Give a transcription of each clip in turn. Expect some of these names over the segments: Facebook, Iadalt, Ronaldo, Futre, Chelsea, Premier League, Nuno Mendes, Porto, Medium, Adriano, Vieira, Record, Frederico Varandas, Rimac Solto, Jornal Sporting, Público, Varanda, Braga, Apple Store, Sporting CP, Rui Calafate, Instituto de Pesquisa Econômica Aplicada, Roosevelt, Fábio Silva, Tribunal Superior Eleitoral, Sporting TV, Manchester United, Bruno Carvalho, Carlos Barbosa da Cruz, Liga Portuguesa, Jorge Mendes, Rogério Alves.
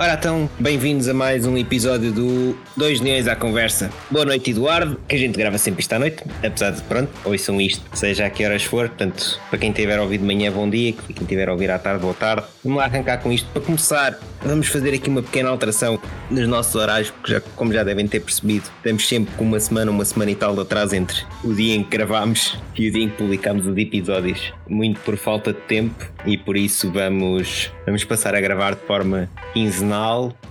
Ora então, bem-vindos a mais um episódio do 2 Leões à Conversa. Boa noite, Eduardo, que a gente grava sempre isto à noite, apesar de, pronto, ouçam isto, seja a que horas for. Portanto, para quem tiver ouvido de manhã, bom dia, para quem tiver ouvido à tarde, boa tarde. Vamos lá arrancar com isto. Para começar, vamos fazer aqui uma pequena alteração nos nossos horários, porque já, como já devem ter percebido, estamos sempre com uma semana e tal de atraso entre o dia em que gravámos e o dia em que publicámos os episódios, muito por falta de tempo, e por isso vamos passar a gravar de forma quinzenal.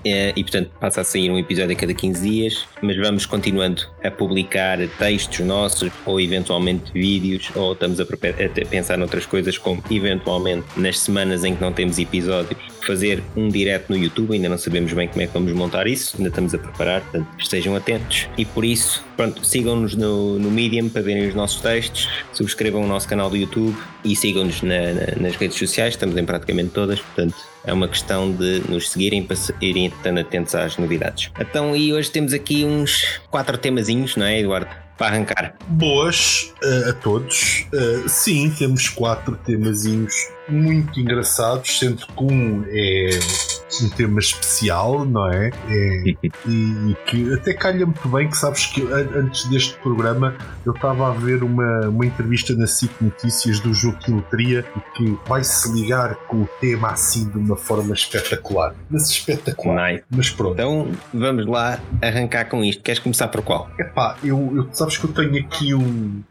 E portanto passa a sair um episódio a cada 15 dias, mas vamos continuando a publicar textos nossos ou eventualmente vídeos, ou estamos a pensar noutras coisas, como eventualmente nas semanas em que não temos episódios fazer um direto no YouTube. Ainda não sabemos bem como é que vamos montar isso, ainda estamos a preparar, portanto estejam atentos. E por isso, pronto, sigam-nos no Medium para verem os nossos textos, subscrevam o nosso canal do YouTube e sigam-nos nas redes sociais, estamos em praticamente todas, portanto é uma questão de nos seguirem para irem estando atentos às novidades. Então, e hoje temos aqui uns 4 temazinhos, não é, Eduardo? Para arrancar. Boas a todos. Sim, temos 4 temazinhos muito engraçados, sendo que um é um tema especial, não é? E que até calha muito bem, que sabes que antes deste programa eu estava a ver uma entrevista na SIC Notícias do Joaquim Letria, que vai se ligar com o tema assim de uma forma espetacular. Mas espetacular. Nice. Mas pronto. Então vamos lá arrancar com isto. Queres começar por qual? Epá, eu sabes que eu tenho aqui um...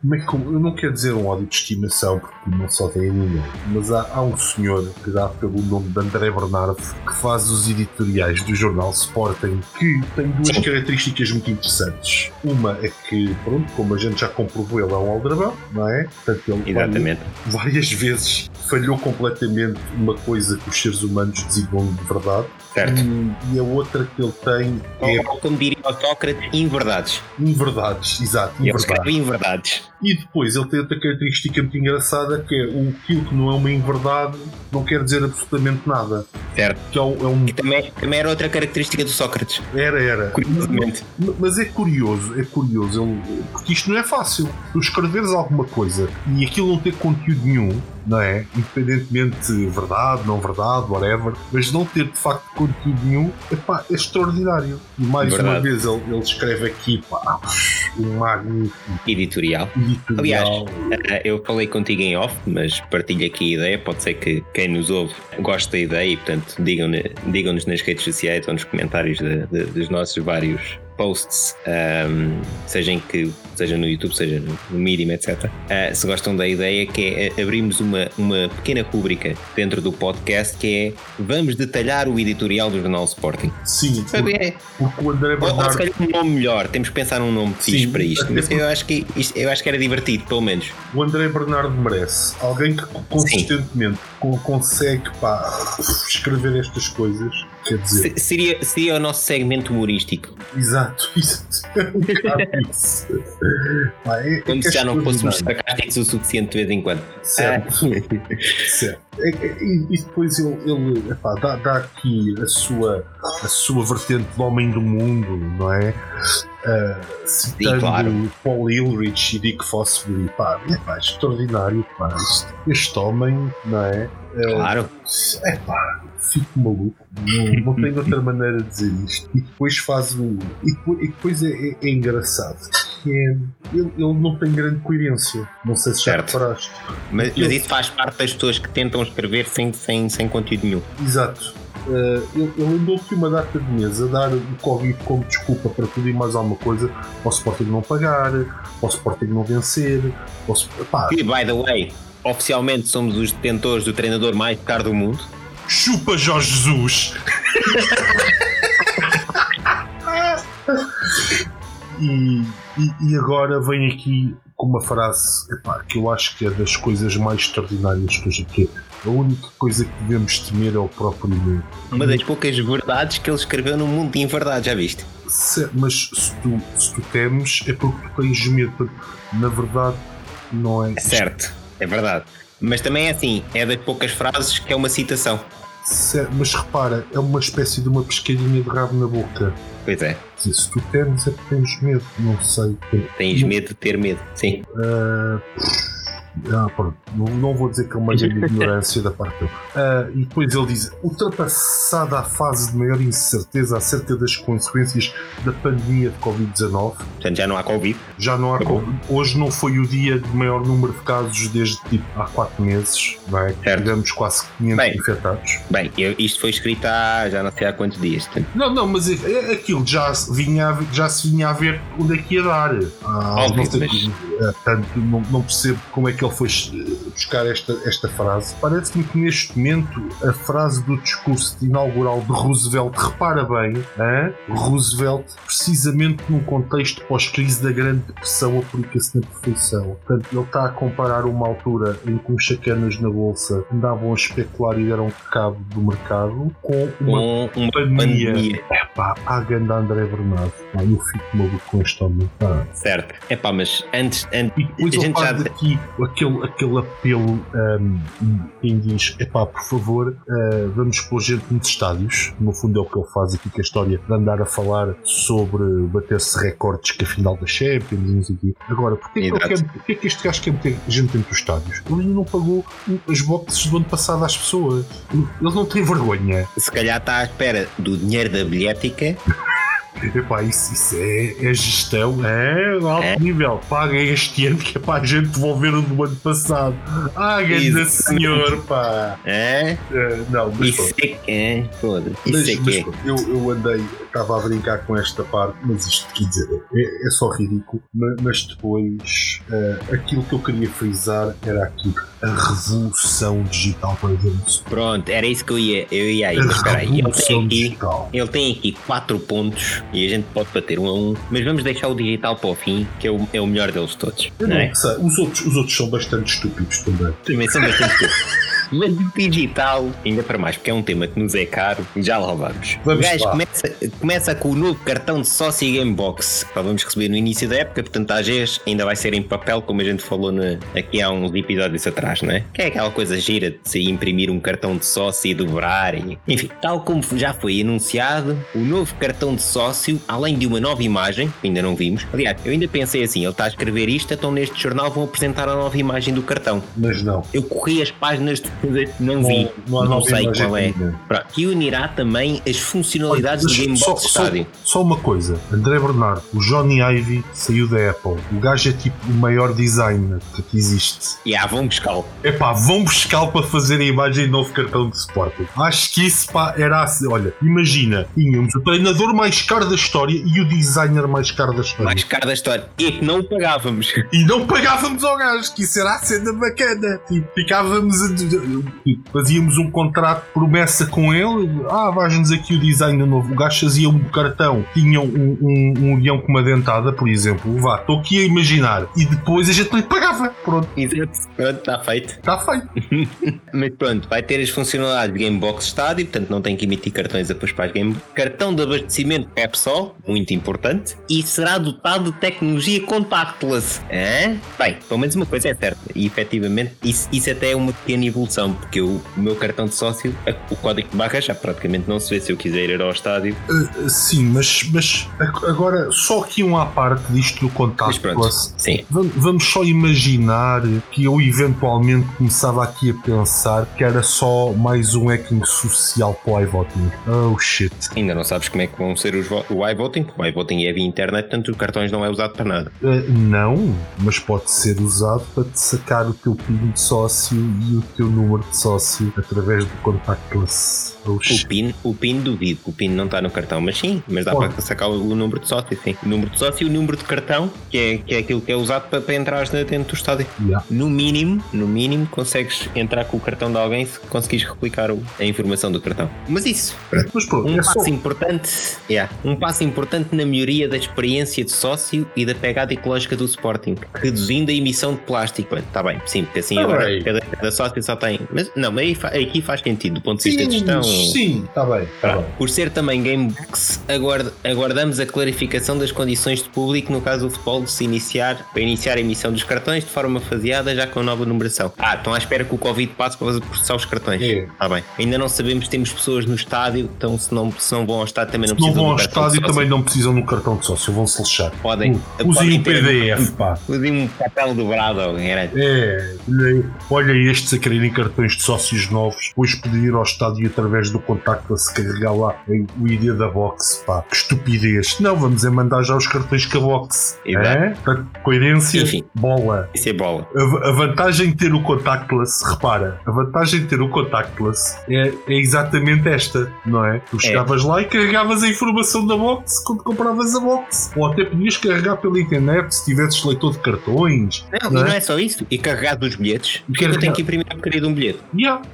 Eu não quero dizer um ódio de estimação, porque não só tem nenhum, mas há um senhor que dá pelo nome de André Bernardo, que faz os editoriais do Jornal Sporting, que tem duas características muito interessantes. Uma é que, pronto, como a gente já comprovou, ele é um aldrabão, não é? Portanto, ele exatamente. Várias vezes falhou completamente uma coisa que os seres humanos desigam de verdade. Certo. E a outra que ele tem é... Como diria o Sócrates, inverdades. Inverdades, exato. Eu escrevo inverdades. E depois ele tem outra característica muito engraçada, que é o que não é uma inverdade não quer dizer absolutamente nada. Certo. Que é um... também era outra característica do Sócrates. Era. Curiosamente. Mas é curioso. Porque isto não é fácil. Tu escreveres alguma coisa e aquilo não ter conteúdo nenhum, não é? Independentemente de verdade, não verdade, whatever, mas não ter de facto conteúdo nenhum, epá, é extraordinário. E mais verdade. Uma vez ele escreve aqui, pá, um magnífico editorial. Aliás, eu falei contigo em off, mas partilho aqui a ideia, pode ser que quem nos ouve goste da ideia e portanto digam-nos nas redes sociais ou nos comentários dos nossos vários posts, seja no YouTube, seja no Medium, etc. Se gostam da ideia, que é abrirmos uma pequena rubrica dentro do podcast, que é vamos detalhar o editorial do Jornal Sporting. Sim, porque o André Bernardo... Ou se calhar um nome melhor, temos que pensar num nome fixe para isto, mas eu acho que era divertido, pelo menos. O André Bernardo merece alguém que consistentemente consegue, pá, escrever estas coisas. Quer dizer, seria o nosso segmento humorístico. Exato. Isso. Pá, como se já não fôssemos sarcásticos o suficiente de vez em quando. Certo. E depois ele epá, dá aqui a sua vertente do homem do mundo, não é? Citando, claro, Paul Ilrich e Dick Fosbury, pá, epá, extraordinário, pá, este homem, não é? Claro. Epá, fico maluco, não tenho outra maneira de dizer isto. E depois faz o... E depois é engraçado. Ele não tem grande coerência. Não sei se certo. Já reparaste. Mas isso faz parte das pessoas que tentam escrever sem conteúdo nenhum. Exato. Ele andou aqui uma data de meses a dar o Covid como desculpa para tudo e mais alguma coisa, para o Sporting não pagar, para o Sporting não vencer, para... E, by the way, oficialmente somos os detentores do treinador mais caro do mundo. Chupa, Jorge Jesus! E agora vem aqui com uma frase, epá, que eu acho que é das coisas mais extraordinárias que hoje aqui. A única coisa que devemos temer é o próprio medo. Uma das poucas verdades que ele escreveu no mundo de inverdade, já viste? Mas se tu temes, é porque tu tens medo. Na verdade, não é. É certo, é verdade. Mas também é assim, é das poucas frases que é uma citação. Mas repara, é uma espécie de uma pescadinha de rabo na boca. Pois é. Se tu temes, é que tens medo, não sei. Tens medo de ter medo, sim. Pronto, não vou dizer que é uma grande ignorância da parte dele. E depois ele diz: ultrapassada a fase de maior incerteza acerca das consequências da pandemia de Covid-19. Portanto, já não há Covid. Já não há Covid. Hoje não foi o dia de maior número de casos desde tipo, há 4 meses, não é? Tivemos quase 500 infectados. Bem, isto foi escrito há já não sei há quantos dias. Então. Não, mas aquilo já se vinha a ver onde é que ia dar. Portanto, não percebo como é que ele foi buscar esta frase. Parece-me que neste momento a frase do discurso inaugural de Roosevelt, repara bem, Roosevelt, precisamente num contexto pós-crise da Grande Depressão, aplica-se na perfeição. Portanto, ele está a comparar uma altura em que os chacanas na bolsa andavam a especular e deram cabo do mercado com uma pandemia. Epá, a ganda André Bernardo. Eu fico maluco com este homem. Certo. Epá, mas antes e depois a gente já... aqui aquele apelo quem diz, epá, por favor, vamos pôr gente nos estádios. No fundo é o que ele faz aqui com a história de andar a falar sobre bater-se recordes que a final da Champions aqui. Agora, porquê que este gajo quer meter gente dentro dos estádios? Ele não pagou as boxes do ano passado às pessoas. Ele não tem vergonha. Se calhar está à espera do dinheiro da bilhética. Epá, isso é gestão, alto nível. Paga este ano que é para a gente devolver o do ano passado. Ah, grande senhor, pá. Não, mas isso é que é. Eu andei, estava a brincar com esta parte, mas isto quer dizer, é só ridículo. Mas depois, aquilo que eu queria frisar era aquilo. A revolução digital para dentro. Pronto, era isso que eu ia aí. Espera aí, ele tem aqui 4 pontos e a gente pode bater 1-1, mas vamos deixar o digital para o fim, que é o melhor deles todos. Não sei. Os outros são bastante estúpidos também. São bastante estúpidos. Mas digital, ainda para mais, porque é um tema que nos é caro, já lá vamos. O gajo começa com o novo cartão de sócio e Gamebox, que vamos receber no início da época, portanto às vezes ainda vai ser em papel, como a gente falou aqui há uns episódios atrás, não é? Que é aquela coisa gira de se imprimir um cartão de sócio e dobrar, enfim, tal como já foi anunciado, o novo cartão de sócio, além de uma nova imagem, que ainda não vimos, aliás, eu ainda pensei assim, ele está a escrever isto, então neste jornal vão apresentar a nova imagem do cartão. Mas não. Eu corri as páginas de não vi, não sei qual é. Que unirá também as funcionalidades do Game Box Stadium. Só uma coisa, André Bernardo, o Johnny Ive saiu da Apple. O gajo é tipo o maior designer que existe. Vão buscá-lo. Epá, vão buscá-lo para fazer a imagem do novo cartão de Sporting. Acho que isso, pá, era assim. Olha, imagina, tínhamos o treinador mais caro da história e o designer mais caro da história. E que não pagávamos. E não pagávamos ao gajo, que isso era a cena bacana. Tipo, ficávamos fazíamos um contrato de promessa com ele, vais-nos aqui o design do novo, o gajo fazia um cartão, tinha um leão com uma dentada, por exemplo, estou aqui a imaginar, e depois a gente lhe pagava. Pronto, está feito. Mas pronto, vai ter as funcionalidades de Game Box Stadium, portanto não tem que emitir cartões depois para as Game, cartão de abastecimento Pepsol, muito importante, e será dotado de tecnologia contactless. Bem, pelo menos uma coisa é certa, e efetivamente isso até é uma pequena evolução, porque o meu cartão de sócio, o código de barra já praticamente não se vê se eu quiser ir ao estádio. Sim, mas agora só aqui à parte disto do contacto. Vamos só imaginar que eu eventualmente começava aqui a pensar que era só mais um hacking social para o iVoting. Oh shit. Ainda não sabes como é que vão ser o iVoting, porque o iVoting é via internet, portanto os cartões não é usado para nada. Não, mas pode ser usado para te sacar o teu PIN de sócio e o teu número de sócio através do contactless. O PIN duvido, o PIN não está no cartão, mas dá para sacar o número de sócio, sim. O número de sócio e o número de cartão, que é aquilo que é usado para entrares dentro do estádio. Yeah. No mínimo, consegues entrar com o cartão de alguém se conseguires replicar a informação do cartão. Mas isso, um passo importante na melhoria da experiência de sócio e da pegada ecológica do Sporting, reduzindo a emissão de plástico. Está bem, sim, porque assim agora cada sócio só tem bem, mas não, mas aqui faz sentido do ponto de vista de gestão. Sim, está bem, tá bem. Por ser também Gamebox, aguardamos a clarificação das condições de público no caso do futebol de se iniciar, para iniciar a emissão dos cartões de forma faseada, já com nova numeração. Ah, estão à espera que o Covid passe para processar os cartões. Está bem. Ainda não sabemos, temos pessoas no estádio, então se não vão ao estádio também não precisam do cartão. Se não vão ao estádio também não precisam do cartão de sócio, vão-se lixar. Podem. Usem o PDF, pá. Usem um papel dobrado, alguém era. Olha estes a quererem cartões de sócios novos, depois pedir ao estádio através do contacto a se carregar lá o ID da box, pá, que estupidez. Não, vamos é mandar já os cartões com a box. Coerência, enfim, bola. Isso é bola. A vantagem de ter o contactless, repara, a vantagem de ter o contactless é exatamente esta, não é? Tu chegavas lá e carregavas a informação da box quando compravas a box, ou até podias carregar pela internet se tivesses leitor de cartões. Não é só isso, e carregar dos bilhetes. Porque eu tenho que imprimir a porcaria de um bilhete.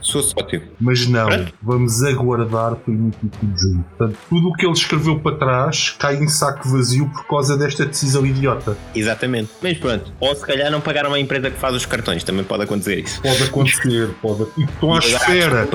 Sou sócio. Mas não, vamos aguardar por tudo junto. Portanto, tudo o que ele escreveu para trás cai em saco vazio por causa desta decisão idiota. Exatamente. Mas pronto, ou se calhar não pagaram a empresa que faz os cartões, também pode acontecer isso. Pode acontecer, pode. E estão à espera.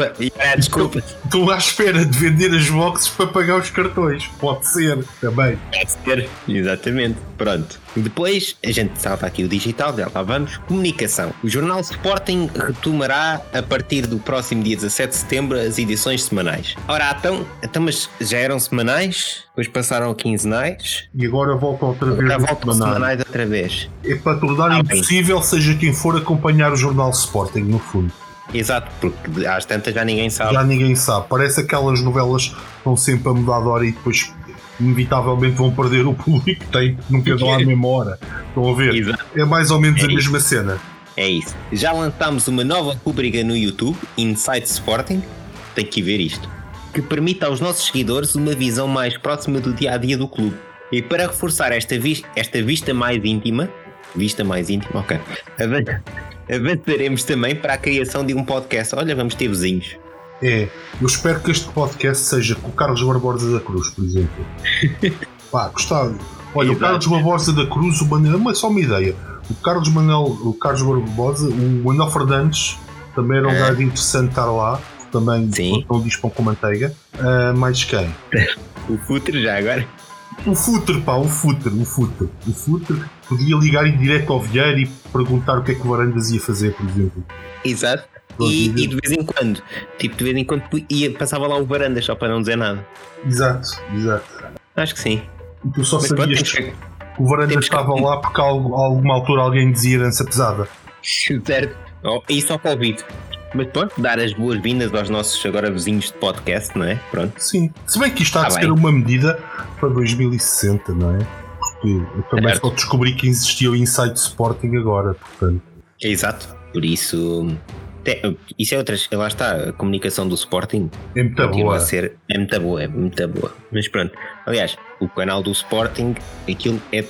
Desculpa. Estão à espera de vender as boxes para pagar os cartões. Pode ser, também. Pode ser, exatamente. Pronto. Depois, a gente salta aqui o digital, já lá vamos. Comunicação. O Jornal Sporting retomará a partir do próximo dia 17 de setembro as edições semanais. Ora, então mas já eram semanais, depois passaram a quinzenais. E agora voltam outra vez. Agora voltam semanais outra vez. É para tornar impossível, seja quem for, acompanhar o Jornal Sporting, no fundo. Exato, porque às tantas já ninguém sabe. Já ninguém sabe. Parece aquelas novelas que estão sempre a mudar de hora e depois inevitavelmente vão perder o público que tem, nunca dão à mesma hora. Estão a ver? Exato. É mais ou menos a mesma cena. É isso. Já lançámos uma nova rubrica no YouTube, Inside Sporting, tem que ver isto, que permite aos nossos seguidores uma visão mais próxima do dia-a-dia do clube. E para reforçar esta vista mais íntima, ok, avançaremos também para a criação de um podcast. Olha, vamos ter vizinhos. Eu espero que este podcast seja com o Carlos Barbosa da Cruz, por exemplo. Pá, gostava. Olha, exato. O Carlos Barbosa da Cruz, só uma ideia. O Manuel Fernandes também era um gajo interessante estar lá. Também não diz pão com manteiga. Mais quem? O Futre, já agora. O Futre podia ligar em direto ao Vieira e perguntar o que é que o Varandas ia fazer, por exemplo. Exato. E de vez em quando passava lá o Varanda só para não dizer nada. Exato. Acho que sim. E tu só sabias que o Varanda estava lá porque a alguma altura alguém dizia herança pesada. Certo. E só para o Covid. Mas pronto, dar as boas-vindas aos nossos agora vizinhos de podcast, não é? Pronto. Sim. Se bem que isto há de ser uma medida para 2060, não é? Porque eu também só descobri que existia o Inside Sporting agora, portanto. Exato. Por isso... Isso é outras. Lá está, a comunicação do Sporting é muito continua boa. A ser. É muito boa. Mas pronto, aliás, o canal do Sporting, aquilo é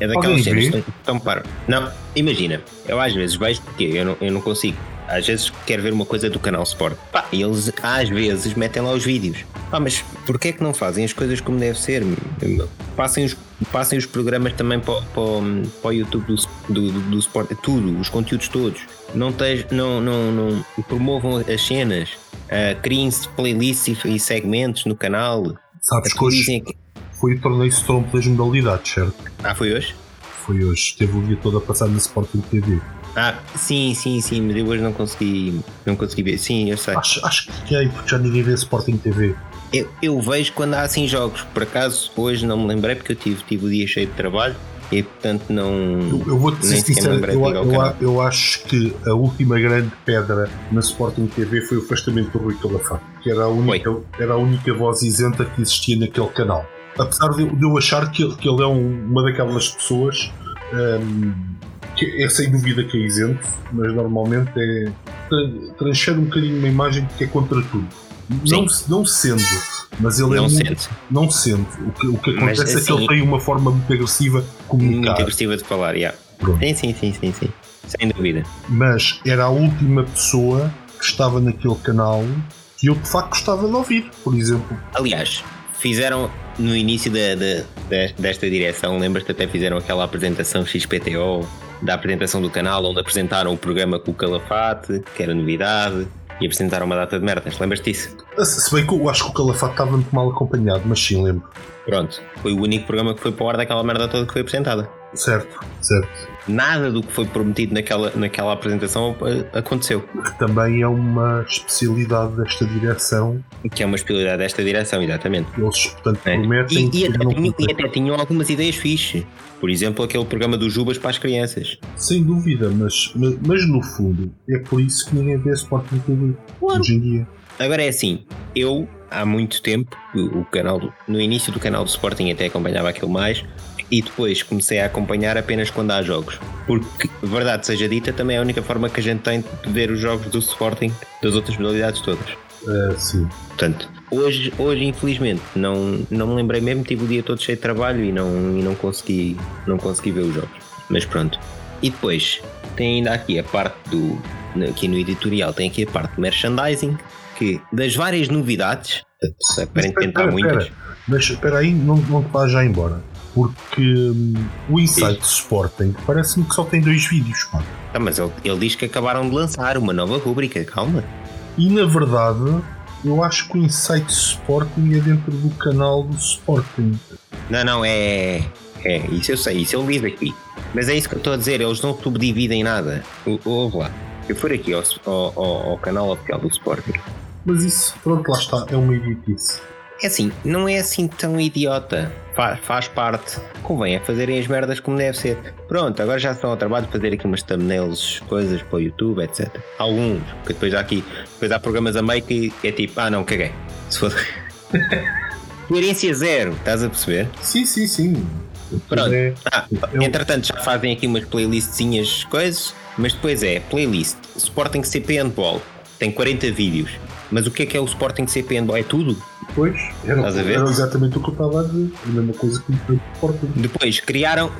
daquelas cenas tão paro. Não, imagina, eu às vezes vejo porque eu não consigo. Às vezes quero ver uma coisa do canal Sporting. Pá, eles às vezes metem lá os vídeos. Pá, mas porquê é que não fazem as coisas como deve ser? Passem os programas também para o YouTube do Sporting, tudo, os conteúdos todos. Não promovam as cenas, criem-se playlists e segmentos no canal. Sabes que hoje foi o torneio Strompe das modalidades, certo? Ah, foi hoje? Foi hoje, teve o dia todo a passar no Sporting TV. Ah, sim, mas eu hoje não consegui ver. Sim, eu sei. Acho que é, porque já ninguém vê Sporting TV. Eu vejo quando há assim jogos. Por acaso hoje não me lembrei porque eu tive o dia cheio de trabalho e portanto não. Eu vou te dizer, eu acho que a última grande pedra na Sporting TV foi o afastamento do Rui Calafate, que era a única voz isenta que existia naquele canal. Apesar de eu achar que ele é uma daquelas pessoas. É sem dúvida que é isento, mas normalmente é transfere um bocadinho uma imagem que é contra tudo. Não sendo. O que acontece mas, é que ele tem uma forma muito agressiva de comunicar. Muito agressiva de falar, já. Sim. Sem dúvida. Mas era a última pessoa que estava naquele canal que eu de facto gostava de ouvir, por exemplo. Aliás, fizeram... No início desta direção, lembras-te, até fizeram aquela apresentação XPTO da apresentação do canal, onde apresentaram o programa com o Calafate, que era novidade, e apresentaram uma data de merdas. Lembras-te disso? Se bem que eu acho que o Calafate estava muito mal acompanhado, mas sim, lembro. Pronto, foi o único programa que foi para o ar daquela merda toda que foi apresentada. Certo, certo. Nada do que foi prometido naquela apresentação aconteceu. Que também é uma especialidade desta direção. Que é uma especialidade desta direção, exatamente. Eles, portanto, prometem... E até tinham algumas ideias fixes. Por exemplo, aquele programa dos Jubas para as crianças. Sem dúvida, mas no fundo, é por isso que ninguém vê Sporting TV, claro, hoje em dia. Agora é assim, eu há muito tempo, o canal, no início do canal do Sporting até acompanhava aquilo mais, e depois comecei a acompanhar apenas quando há jogos, porque, verdade seja dita, também é a única forma que a gente tem de ver os jogos do Sporting das outras modalidades todas. Sim. Portanto, hoje infelizmente não me lembrei mesmo, tive o dia todo cheio de trabalho e não consegui ver os jogos, mas pronto. E depois tem ainda aqui a parte do, aqui no editorial tem aqui a parte do merchandising, que das várias novidades, aparentemente há muitas. Mas espera aí, não te vais já embora, porque o Insight Sporting parece-me que só tem 2 vídeos, pá. Ah, mas ele diz que acabaram de lançar uma nova rubrica, calma. E na verdade, eu acho que o Insight Sporting é dentro do canal do Sporting. Não, é isso eu sei, isso eu li aqui. Mas é isso que eu estou a dizer, eles não subdividem nada. Ouve lá, eu for aqui ao canal oficial do Sporting. Mas isso, pronto, lá está, é uma idiotice. É assim, não é assim tão idiota. Faz parte. Convém é fazerem as merdas como deve ser. Pronto, agora já estão ao trabalho de fazer aqui umas thumbnails, coisas para o YouTube, etc. Alguns, porque depois há programas a meio que é tipo, não, caguei. Se fosse... Coerência zero, estás a perceber? Sim. Pronto. Entretanto, já fazem aqui umas playlistzinhas, coisas, mas depois é playlist Sporting CP Handball. Tem 40 vídeos. Mas o que é o Sporting CP Handball? É tudo? Pois, era exatamente o que eu estava a dizer. A mesma coisa que o Sporting. Depois, criaram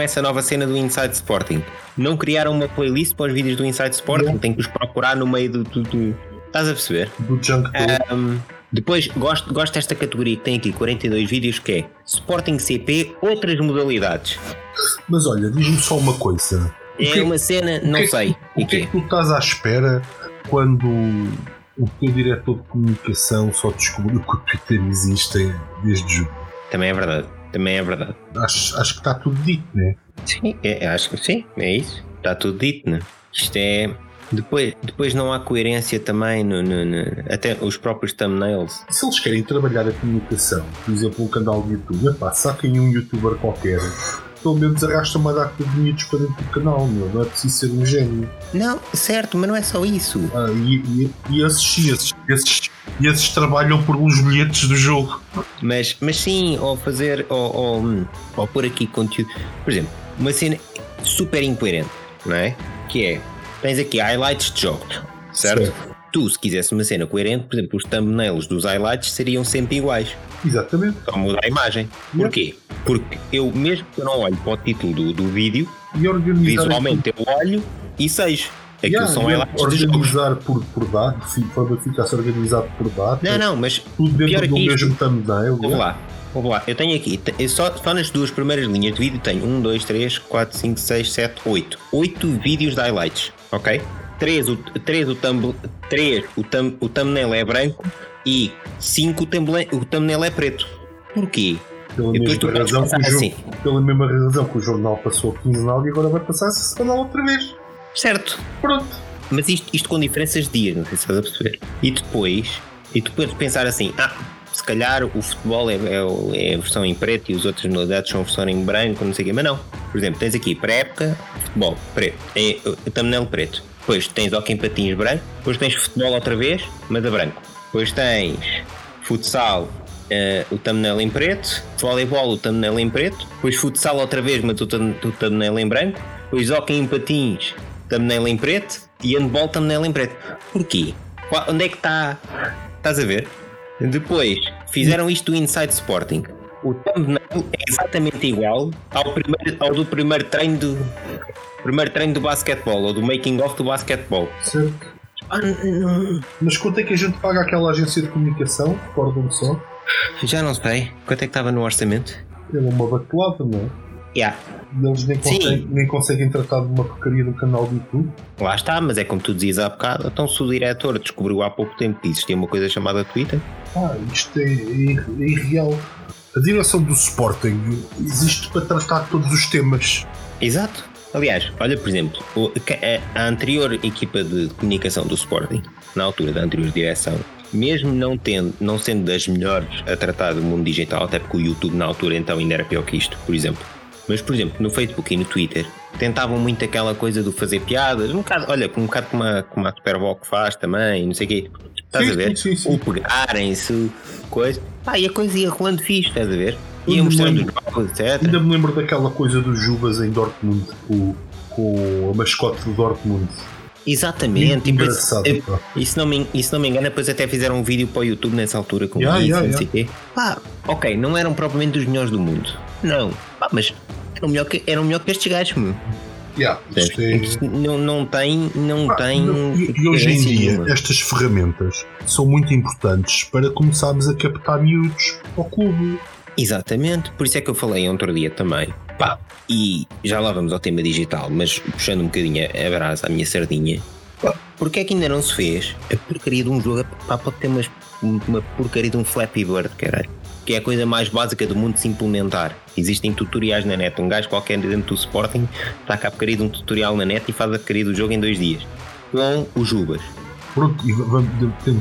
essa nova cena do Inside Sporting. Não criaram uma playlist para os vídeos do Inside Sporting. Tem que os procurar no meio do... Estás a perceber? Do junk. Depois, gosto desta categoria que tem aqui 42 vídeos, que é Sporting CP, outras modalidades. Mas olha, diz-me só uma coisa. É uma cena, não sei. O que é que tu estás à espera quando... O teu diretor de comunicação só descobriu que o Twitter existe desde julho. Também é verdade. Acho que está tudo dito, não é? Sim, acho que sim, é isso. Está tudo dito, não é? Isto é... Depois não há coerência também no até os próprios thumbnails. Se eles querem trabalhar a comunicação, por exemplo, um canal de YouTube, saquem um youtuber qualquer... Pelo menos arrasta uma data de minutos para dentro do canal, não é preciso ser um gênio. Não, certo, mas não é só isso. E esses trabalham por uns bilhetes do jogo. Mas sim, ou fazer, ou pôr aqui conteúdo. Por exemplo, uma cena super incoerente, não é? Que é, tens aqui highlights de jogos, certo? Tu, se quisesse uma cena coerente, por exemplo, os thumbnails dos highlights seriam sempre iguais. Exatamente. Só muda a imagem. Porquê? Porque eu, mesmo que eu não olho para o título do vídeo, visualmente eu olho e seis. Aquilo são highlights dos jogos. Organizar por data, quando ficasse organizado por data. Não, mas tudo dentro do mesmo thumbnail. Vamos lá. Eu tenho aqui, só nas duas primeiras linhas de vídeo tenho 1, 2, 3, 4, 5, 6, 7, 8. 8 vídeos de highlights, ok? 3 o thumbnail é branco e 5 o thumbnail é preto. Porquê? Pela mesma razão que o jornal passou quinzenal e agora vai passar semanal outra vez. Certo. Pronto. Mas isto com diferenças de dias, não sei se estás a perceber. E depois pensar assim, se calhar o futebol é a versão em preto e os outros modalidades são a versão em branco, não sei o quê, mas não. Por exemplo, tens aqui para a época, futebol preto, thumbnail preto. Depois tens hockey em patins branco, depois tens futebol outra vez, mas a branco. Depois tens futsal, o thumbnail em preto, voleibol, o thumbnail em preto, depois futsal outra vez, mas o thumbnail em branco, depois hockey em patins, thumbnail em preto e handball, thumbnail em preto. Porquê? Onde é que está? Estás a ver? Depois fizeram isto do Inside Sporting. O thumbnail é exatamente igual ao do primeiro treino do basquetebol, ou do making of do basquetebol. Certo. Mas quanto é que a gente paga àquela agência de comunicação? Recordam-me só. Já não sei. Quanto é que estava no orçamento? Era uma batelada, não é? eles nem conseguem tratar de uma porcaria do canal do YouTube. Lá está, mas é como tu dizias há bocado. Então, se o diretor descobriu há pouco tempo que existia uma coisa chamada Twitter... Isto é irreal. A direção do Sporting existe para tratar todos os temas. Exato. Aliás, olha, por exemplo, a anterior equipa de comunicação do Sporting, na altura da anterior direção, mesmo não sendo das melhores a tratar do mundo digital, até porque o YouTube na altura então ainda era pior que isto, por exemplo. Mas, por exemplo, no Facebook e no Twitter tentavam muito aquela coisa do fazer piadas, um bocado como a Superboc faz também, não sei o quê. Estás a ver? Sim. Ou pegarem-se, coisa. E a coisa ia rolando fixe, estás a ver? Ia mostrando os jogos, etc. Ainda me lembro daquela coisa dos Juvas em Dortmund, com a mascote do Dortmund. Exatamente. Isso não me engana, depois até fizeram um vídeo para o YouTube nessa altura com o vídeo. Ok, não eram propriamente os melhores do mundo. Não. Mas eram melhor que estes gajos, meu. E hoje em dia estas ferramentas são muito importantes para começarmos a captar miúdos ao clube. Exatamente, por isso é que eu falei outro dia também. E já lá vamos ao tema digital, mas puxando um bocadinho a brasa à minha sardinha, porque é que ainda não se fez a porcaria de um jogo? Pode ter uma porcaria de um Flappy Bird, caralho, que é a coisa mais básica do mundo de se implementar. Existem tutoriais na net, um gajo qualquer dentro do Sporting taca a porcaria de um tutorial na net e faz a porcaria do jogo em 2 dias com os Jubas. Pronto, e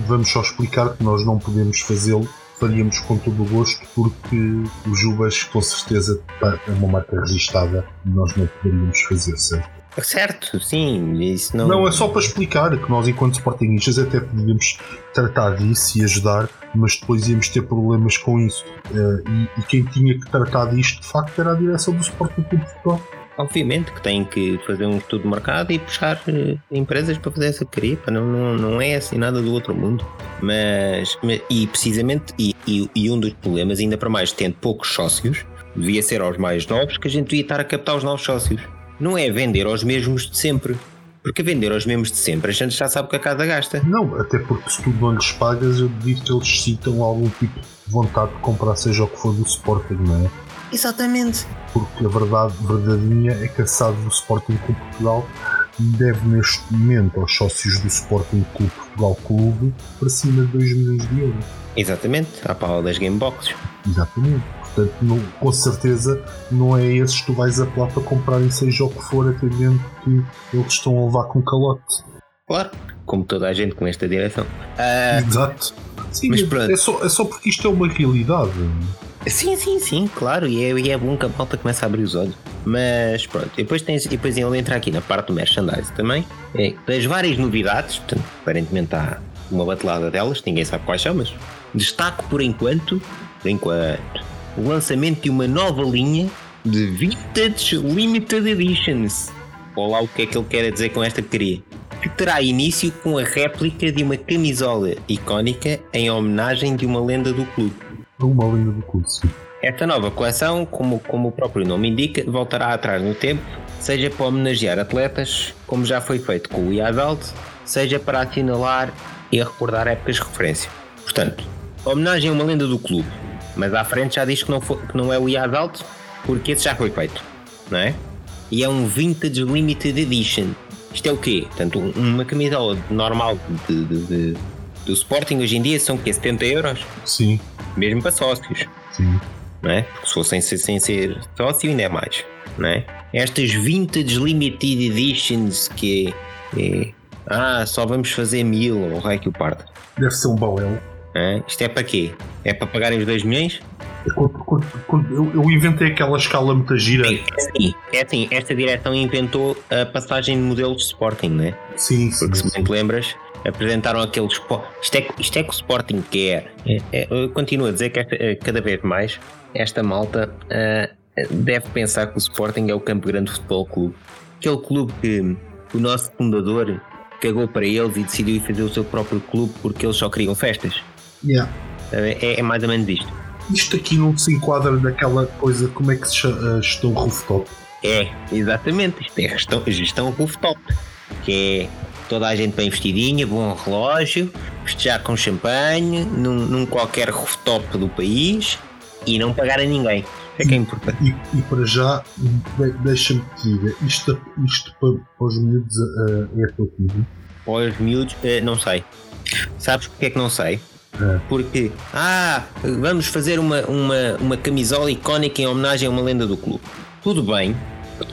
vamos só explicar que nós não podemos fazê-lo. Faríamos com todo o gosto, porque o Jubas com certeza é uma marca registada e nós não poderíamos fazer, certo? Certo, sim, isso não... Não, é só para explicar que nós, enquanto Sportingistas, até podíamos tratar disso e ajudar, mas depois íamos ter problemas com isso. E quem tinha que tratar disto, de facto, era a direção do Sporting Clube de Portugal. Obviamente que tem que fazer um estudo de mercado e puxar empresas para fazer essa porcaria. Não é assim nada do outro mundo. Mas precisamente, um dos problemas, ainda para mais tendo poucos sócios, devia ser aos mais novos que a gente devia estar a captar os novos sócios. Não é vender aos mesmos de sempre. Porque vender aos mesmos de sempre, a gente já sabe o que a casa gasta. Não, até porque se tu não lhes pagas, eu digo que eles citam algum tipo de vontade de comprar, seja o que for, do Sporting, não é? Exatamente. Porque a verdade verdadeira é que a SAD do Sporting Clube Portugal deve neste momento aos sócios do Sporting Clube Portugal Clube para cima de 2 milhões de euros. Exatamente, à pala das gameboxes. Exatamente, portanto não, com certeza não é esses que tu vais apelar para comprarem seja o que for, atendendo que eles estão a levar com calote. Claro, como toda a gente com esta direção. Exato. Sim, mas pronto. É só porque isto é uma realidade. Sim, claro, e é bom que a malta começa a abrir os olhos. Mas pronto, e depois ele entra aqui na parte do merchandise também, das várias novidades, portanto, aparentemente há uma batelada delas, ninguém sabe quais são, mas destaco por enquanto o lançamento de uma nova linha de Vintage Limited Editions, ou lá o que é que ele quer dizer com esta porcaria, que terá início com a réplica de uma camisola icónica em homenagem de uma lenda do clube. Uma linha do curso. Esta nova coleção, como o próprio nome indica, voltará atrás no tempo, seja para homenagear atletas, como já foi feito com o Iadalt, seja para assinalar e recordar épocas de referência. Portanto, homenagem a uma lenda do clube, mas à frente já diz que não é o Iadalt, porque esse já foi feito, não é? E é um Vintage Limited Edition. Isto é o quê? Portanto, uma camisola normal do Sporting hoje em dia são o quê? 70 euros? Sim. Mesmo para sócios. Sim. Não é? Porque se fossem sem ser sócio ainda é mais, não é? Estas Vintage Limited Editions que só vamos fazer 1000 ou raio que o parto. Deve ser um balão. É? Isto é para quê? É para pagarem os 2 milhões? Eu inventei aquela escala muito gira. É assim, esta direção inventou a passagem de modelos de Sporting, não é? Sim, sim. Porque se bem te lembras, apresentaram aqueles... Isto é que o Sporting quer. Eu continuo a dizer que cada vez mais esta malta deve pensar que o Sporting é o Campo Grande Futebol Clube. Aquele clube que o nosso fundador cagou para eles e decidiu fazer o seu próprio clube porque eles só queriam festas. Yeah. É mais ou menos isto. Isto aqui não se enquadra naquela coisa, como é que se chama, gestão rooftop? É, exatamente. Isto é gestão rooftop. Que é... toda a gente bem vestidinha, bom relógio, festejar com champanhe, num qualquer rooftop do país e não pagar a ninguém. é que é importante. E para já, deixa-me que diga, isto para os miúdos é atrativo? Para os miúdos, não sei. Sabes porque é que não sei? Porque, vamos fazer uma camisola icónica em homenagem a uma lenda do clube. Tudo bem,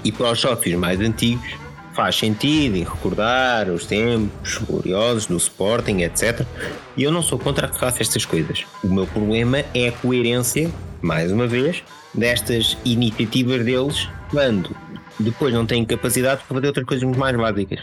e para os sócios mais antigos faz sentido em recordar os tempos gloriosos do Sporting, etc. E eu não sou contra que faça estas coisas. O meu problema é a coerência, mais uma vez, destas iniciativas deles, quando depois não têm capacidade para fazer outras coisas muito mais básicas.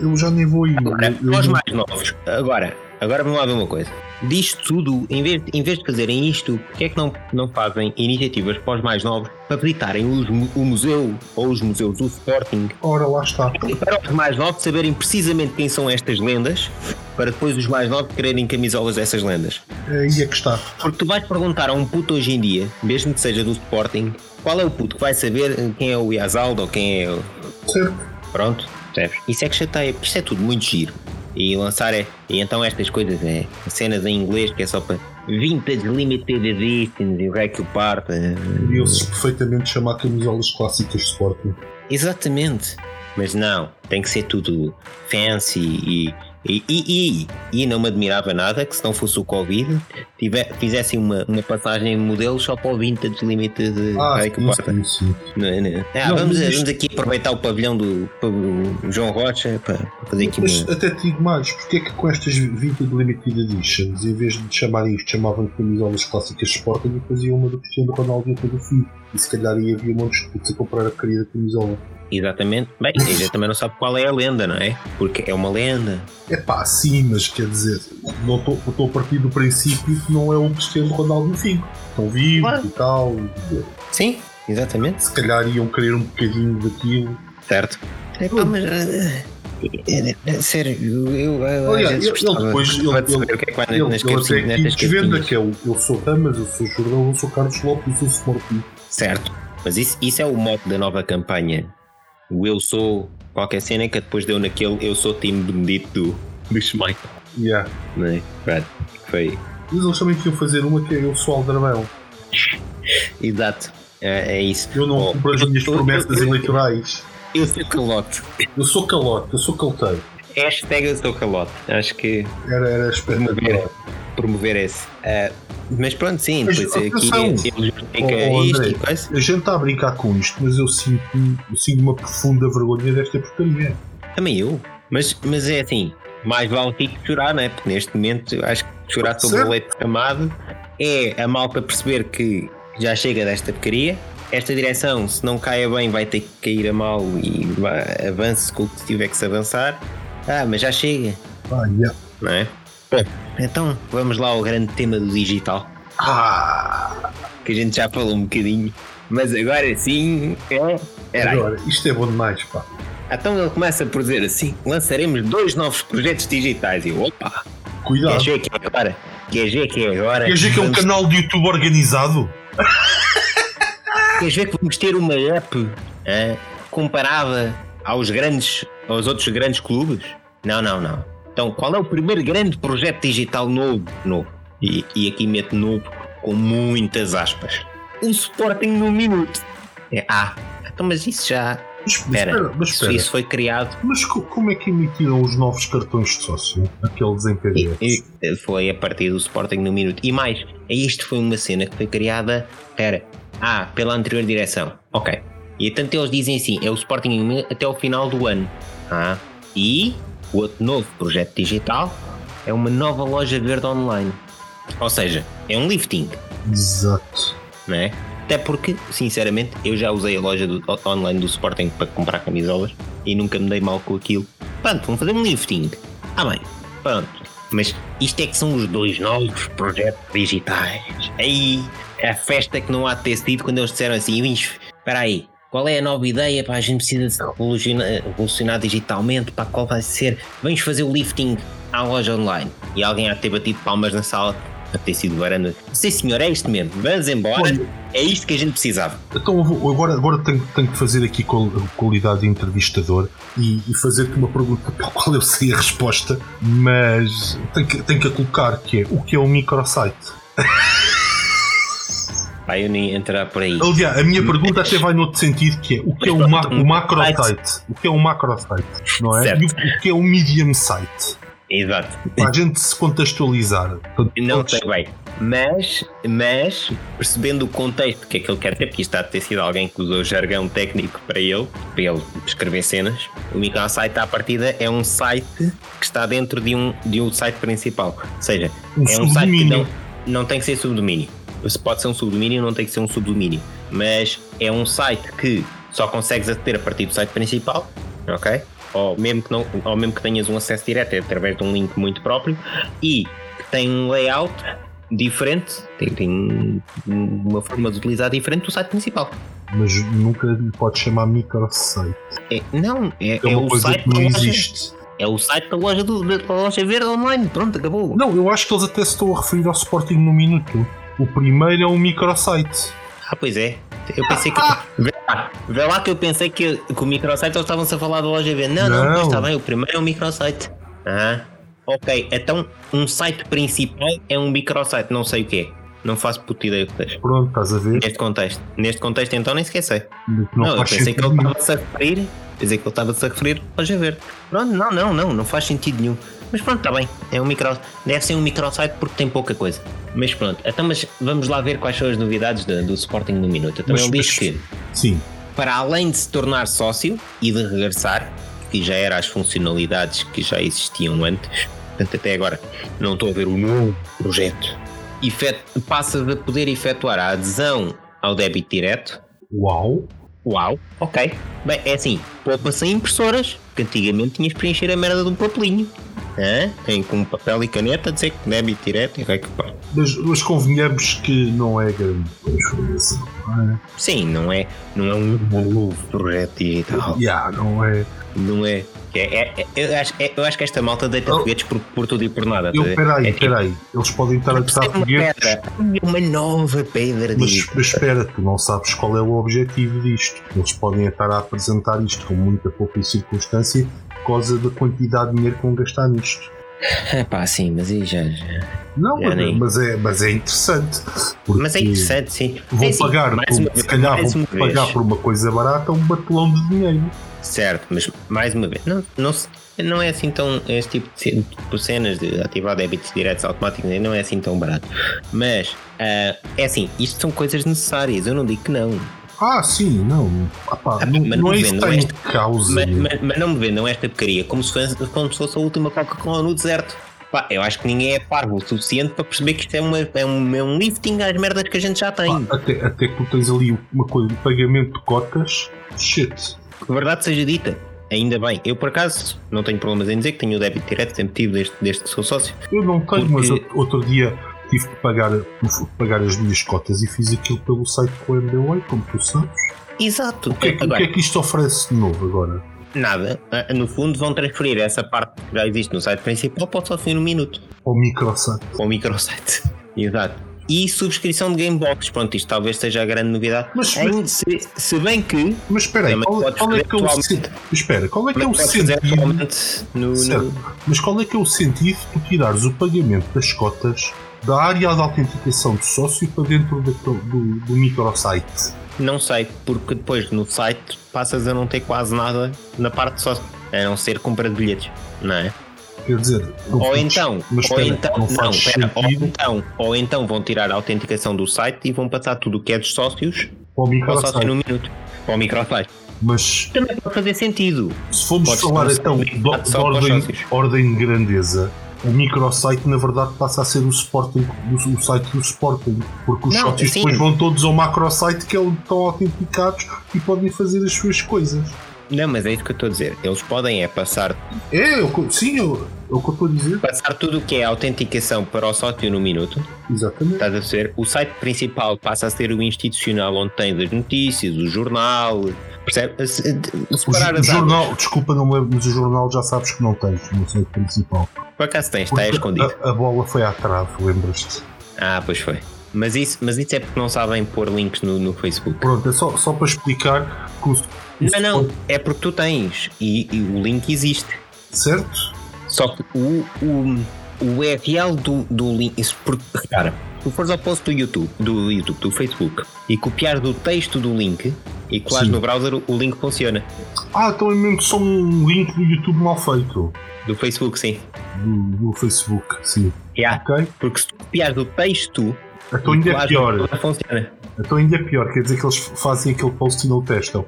Eu já nem vou ir. Nós mais novos. Agora vamos lá ver uma coisa. Disto tudo, em vez de fazerem isto, porque é que não fazem iniciativas para os mais novos para visitarem o museu ou os museus do Sporting? Ora, lá está. Para os mais novos saberem precisamente quem são estas lendas, para depois os mais novos quererem camisolas dessas lendas. E é que está. Porque tu vais perguntar a um puto hoje em dia, mesmo que seja do Sporting, qual é o puto que vai saber quem é o Iadalt ou quem é o... Sim. Pronto, percebes? Isso é que chateia, porque isto é tudo muito giro. E lançar e então estas coisas, cenas em inglês que é só para vintage limited editions e o que é que o parte. Poderiam-se perfeitamente chamar camisolas clássicas de Sporting. Exatamente, mas não, tem que ser tudo fancy e não me admirava nada que se não fosse o Covid fizessem uma passagem modelo só para o vintage limited. Vamos aqui aproveitar o pavilhão do João Rocha para fazer aqui uma... Até te digo mais, porque é que com estas vintage limited editions em vez de chamarem isto chamavam de camisolas clássicas de Sporting e faziam uma do Cristiano Ronaldo e do Fio, e se calhar ia havia montes de comprar a querida camisola. Exatamente, bem, ele também não sabe qual é a lenda, não é? Porque é uma lenda. Sim, mas quer dizer, não estou a partir do princípio que não é um Cristiano Ronaldo 5. Estão vivos e tal. Sim, exatamente. Se calhar iam querer um bocadinho daquilo. Certo. Sério, eu sou Damas, eu sou Jordão, eu sou Carlos Lopes, eu sou Sporting. Certo, mas isso é o mote da nova campanha. O eu sou qualquer cena que depois deu naquele eu sou time Benedito do Schmeichel. Yeah. Não é? Right. Foi. Mas eles também tinham fazer uma que é eu sou Aldrabão. Exato. É isso. Eu não cumpro as minhas promessas eleitorais. Eu sou calote. Eu sou caloteiro. Hashtag eu sou calote. Acho que era espetacular. Promover esse. Mas pronto, sim, depois aqui isto e coisa. A gente está a brincar com isto, mas eu sinto uma profunda vergonha desta porcaria. Também eu. Mas é assim, mais vale ter que chorar, não é? Porque neste momento acho que chorar sobre o leite derramado é a malta perceber que já chega desta porcaria. Esta direção, se não caia bem, vai ter que cair a mal e avance com o que tiver que se avançar. Mas já chega. Yeah. Não é? Bom, então vamos lá ao grande tema do digital, que a gente já falou um bocadinho, mas agora sim era agora, isto é bom demais, pá. Então ele começa por dizer assim: lançaremos 2 novos projetos digitais. E eu, cuidado, queres ver que é agora? Queres ver que é um canal de YouTube organizado? Queres ver que vamos ter uma app comparada aos outros grandes clubes? Não. Então, qual é o primeiro grande projeto digital novo? E aqui meto novo com muitas aspas. O Sporting num minuto. Então, mas isso já... Espera. Isso foi criado... Mas como é que emitiram os novos cartões de sócio? Aqueles em PDF? Foi a partir do Sporting num minuto. E mais, isto foi uma cena que foi criada... pela anterior direção. Ok. E tanto eles dizem assim, é o Sporting num minuto até o final do ano. E... O outro novo projeto digital é uma nova loja verde online. Ou seja, é um lifting. Exato. Não é? Até porque, sinceramente, eu já usei a loja online do Sporting para comprar camisolas e nunca me dei mal com aquilo. Pronto, vamos fazer um lifting. Bem, pronto. Mas isto é que são os 2 novos projetos digitais. Aí, a festa que não há de ter sido quando eles disseram assim, espera aí. Qual é a nova ideia? A gente precisa se revolucionar digitalmente. Qual vai ser? Vamos fazer o lifting à loja online. E alguém há de ter batido palmas na sala, há de ter sido Varanda. Sim, senhor, é isto mesmo. Vamos embora. Olha, é isto que a gente precisava. Então agora tenho que fazer aqui com qualidade de entrevistador e fazer-te uma pergunta para a qual eu sei a resposta, mas tenho que a colocar, que é o que é um microsite? Vai entrar por aí. Aliás, a minha pergunta até vai noutro sentido, que é o que é o macro site? O que é um macro site, não é? Certo. E o que é um medium site? Exato. Para a gente se contextualizar. Não sei bem. Mas, percebendo o contexto que é que ele quer ter, porque isto há de ter sido alguém que usou jargão técnico para ele escrever cenas, o microsite à partida é um site que está dentro de um site principal. Ou seja, é um site que não tem que ser subdomínio. Se pode ser um subdomínio, não tem que ser um subdomínio. Mas é um site que só consegues aceder a partir do site principal, ok? Ou mesmo que tenhas um acesso direto, é através de um link muito próprio e que tem um layout diferente, tem uma forma de utilizar diferente do site principal. Mas nunca lhe podes chamar microsite. É o coisa site que não existe. É o site da loja verde online. Pronto, acabou. Não, eu acho que eles até se estão a referir ao Sporting no minuto. O primeiro é um microsite. Ah, pois é. Eu pensei que... Vê lá que eu pensei que o microsite eles estavam-se a falar da loja verde. Não, está bem. O primeiro é um microsite. Ah, ok. Então, um site principal é um microsite. Não sei o que é. Não faço puta ideia o que tens. Pronto, estás a ver. Neste contexto, então, nem esqueci. Não, eu pensei que ele estava-se a referir. Loja verde. Pronto, não faz sentido nenhum. Mas pronto, está bem. É um deve ser um microsite porque tem pouca coisa. Mas pronto, então, mas vamos lá ver quais são as novidades do Sporting no Minuto. Então ele diz que, sim, para além de se tornar sócio e de regressar, que já eram as funcionalidades que já existiam antes, portanto até agora não estou a ver o novo projeto, passa a poder efetuar a adesão ao débito direto. Uau, ok. Bem, é assim, poupa-se em impressoras, que antigamente tinhas de preencher a merda de um papelinho. Tem com papel e caneta a dizer que débito direto e vai que pá. Mas convenhamos que não é grande coisa, não é? Sim, não é um novo projeto e tal. Não é. Eu acho que esta malta deita foguetes por tudo e por nada. Peraí. Eles podem estar a testar foguetes. Uma nova pedra. Mas espera, tu não sabes qual é o objetivo disto. Eles podem estar a apresentar isto com muita pouca circunstância por causa da quantidade de dinheiro que vão gastar nisto. Pá, sim, mas aí já. Não, já mas é interessante. Mas é interessante, sim. Vão pagar por uma coisa barata um batelão de dinheiro. Certo, mas mais uma vez, não é assim tão. Este tipo de cenas de ativar débitos diretos automáticos não é assim tão barato. Mas é assim, isto são coisas necessárias, eu não digo que não. Ah, sim, não. Não é isso que tem causa. Mas não me vendam esta porcaria como se fosse a última Coca-Cola no deserto. Pá, eu acho que ninguém é parvo o suficiente para perceber que isto é um lifting às merdas que a gente já tem. Pá, até que tu tens ali uma coisa de pagamento de cotas, shit. Que verdade seja dita, ainda bem. Eu, por acaso, não tenho problemas em dizer que tenho o débito direto, sempre tive desde que sou sócio. Eu não tenho, porque... mas outro dia tive que pagar as minhas cotas e fiz aquilo pelo site com o MBWay, como tu sabes. Exato. O que é que isto oferece de novo agora? Nada. No fundo, vão transferir essa parte que já existe no site principal para o sócio no minuto. Ou microsite. Exato. E subscrição de Gamebox, pronto, isto talvez seja a grande novidade. Se bem que. Mas espera aí, qual é que é o sentido de tirares o pagamento das cotas da área de autenticação do sócio para dentro do microsite? Não sei, porque depois no site passas a não ter quase nada na parte de sócio, a não ser compra de bilhetes, não é? Quer dizer, ou então vão tirar a autenticação do site e vão passar tudo o que é dos sócios para o sócio no minuto, para o microsite. Mas também pode fazer sentido. Se formos falar então de ordem de grandeza, o microsite na verdade passa a ser o Sporting, o site do Sporting, porque os sócios depois vão todos ao macrosite, que é onde estão autenticados e podem fazer as suas coisas. Não, mas é isso que eu estou a dizer. Eles podem passar. É o que eu estou a dizer. Passar tudo o que é a autenticação para o sócio no minuto. Exatamente. Estás a perceber? O site principal passa a ser o institucional, onde tem as notícias, o jornal. Percebe? Separar as jornal, desculpa, não me lembro, mas o jornal já sabes que não tens no site principal. Por acaso tens, está escondido. A bola foi à trave, lembras-te? Ah, pois foi. Mas isso é porque não sabem pôr links no Facebook. Pronto, é só para explicar que não, é porque tu tens e o link existe. Certo? Só que o URL do link, isso porque, cara, tu fores ao post do Facebook e copiar do texto do link e colar no browser, o link funciona. Ah, então é mesmo só um link do YouTube mal feito. Do Facebook, sim. Do Facebook, sim. Yeah. Okay. Porque se tu copiar do texto, então ainda é pior. Funciona. Então ainda é pior, quer dizer que eles fazem aquele post e não o testam.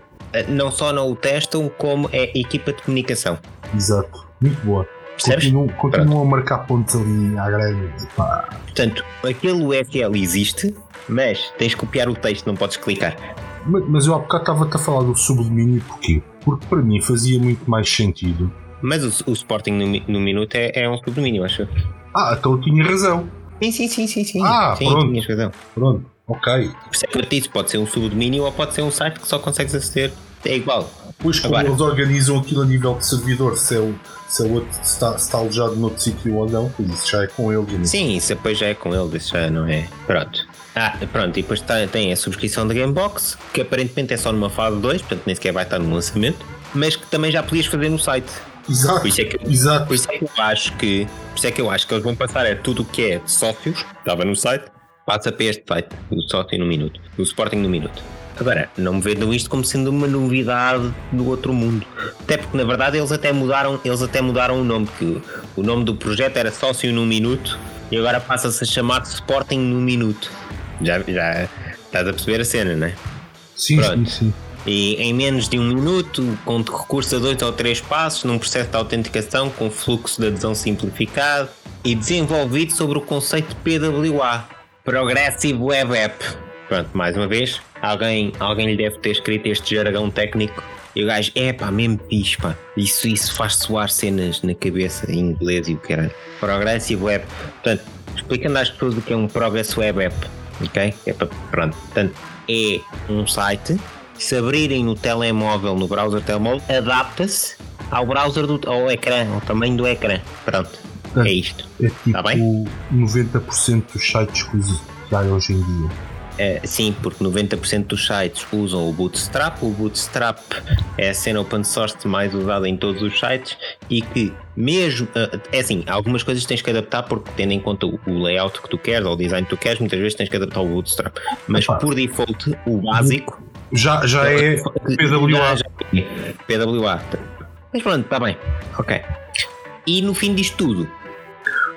Não só não o testam, como é equipa de comunicação. Exato, muito boa. Continuam a marcar pontos ali à greve. Pá. Portanto, aquele URL existe, mas tens que copiar o texto, não podes clicar. Mas eu há bocado estava-te a falar do subdomínio, porquê? Porque para mim fazia muito mais sentido. Mas o Sporting no minuto é um subdomínio, acho. Ah, então eu tinha razão. Sim. Ah, sim, pronto. Tinhas razão. Pronto, ok. Isso pode ser um subdomínio ou pode ser um site que só consegues aceder. É igual. Pois, como eles organizam aquilo a nível de servidor, se é outro, se está alojado noutro sítio ou não, isso já é com eles, não é? Sim, isso depois já é com eles, isso já não é. Pronto. E depois tem a subscrição da Gamebox, que aparentemente é só numa fase 2, portanto nem sequer vai estar no lançamento, mas que também já podias fazer no site. Exato. Por isso é que eu acho que eles vão passar é tudo o que é sócios, estava no site, passa para este site, o sócio no minuto, o Sporting no minuto. Agora, não me vendam isto como sendo uma novidade do outro mundo. Até porque, na verdade, eles até mudaram o nome, que o nome do projeto era Sócio no Minuto e agora passa-se a chamar Sporting no Minuto. Já estás a perceber a cena, não é? Sim, pronto. Sim. E em menos de um minuto, com recurso a 2 ou 3 passos, num processo de autenticação com fluxo de adesão simplificado e desenvolvido sobre o conceito de PWA, Progressive Web App. Pronto, mais uma vez, alguém lhe deve ter escrito este jargão técnico e o gajo, mesmo fixe, pá. Isso faz soar cenas na cabeça em inglês e o que era. Progressive Web. Portanto, explicando às pessoas o que é um Progressive Web App, ok? Pronto, portanto, é um site, se abrirem no telemóvel, no browser telemóvel, adapta-se ao browser, ao ecrã, ao tamanho do ecrã. Pronto, é isto. É tipo, tá bem? 90% dos sites que usam hoje em dia. Sim, porque 90% dos sites usam o Bootstrap. O Bootstrap é a cena open source mais usada em todos os sites e que mesmo, algumas coisas tens que adaptar porque tendo em conta o layout que tu queres ou o design que tu queres, muitas vezes tens que adaptar o Bootstrap. Mas por default, o básico já é PWA. PWA. Mas pronto, está bem. Ok. E no fim disto tudo...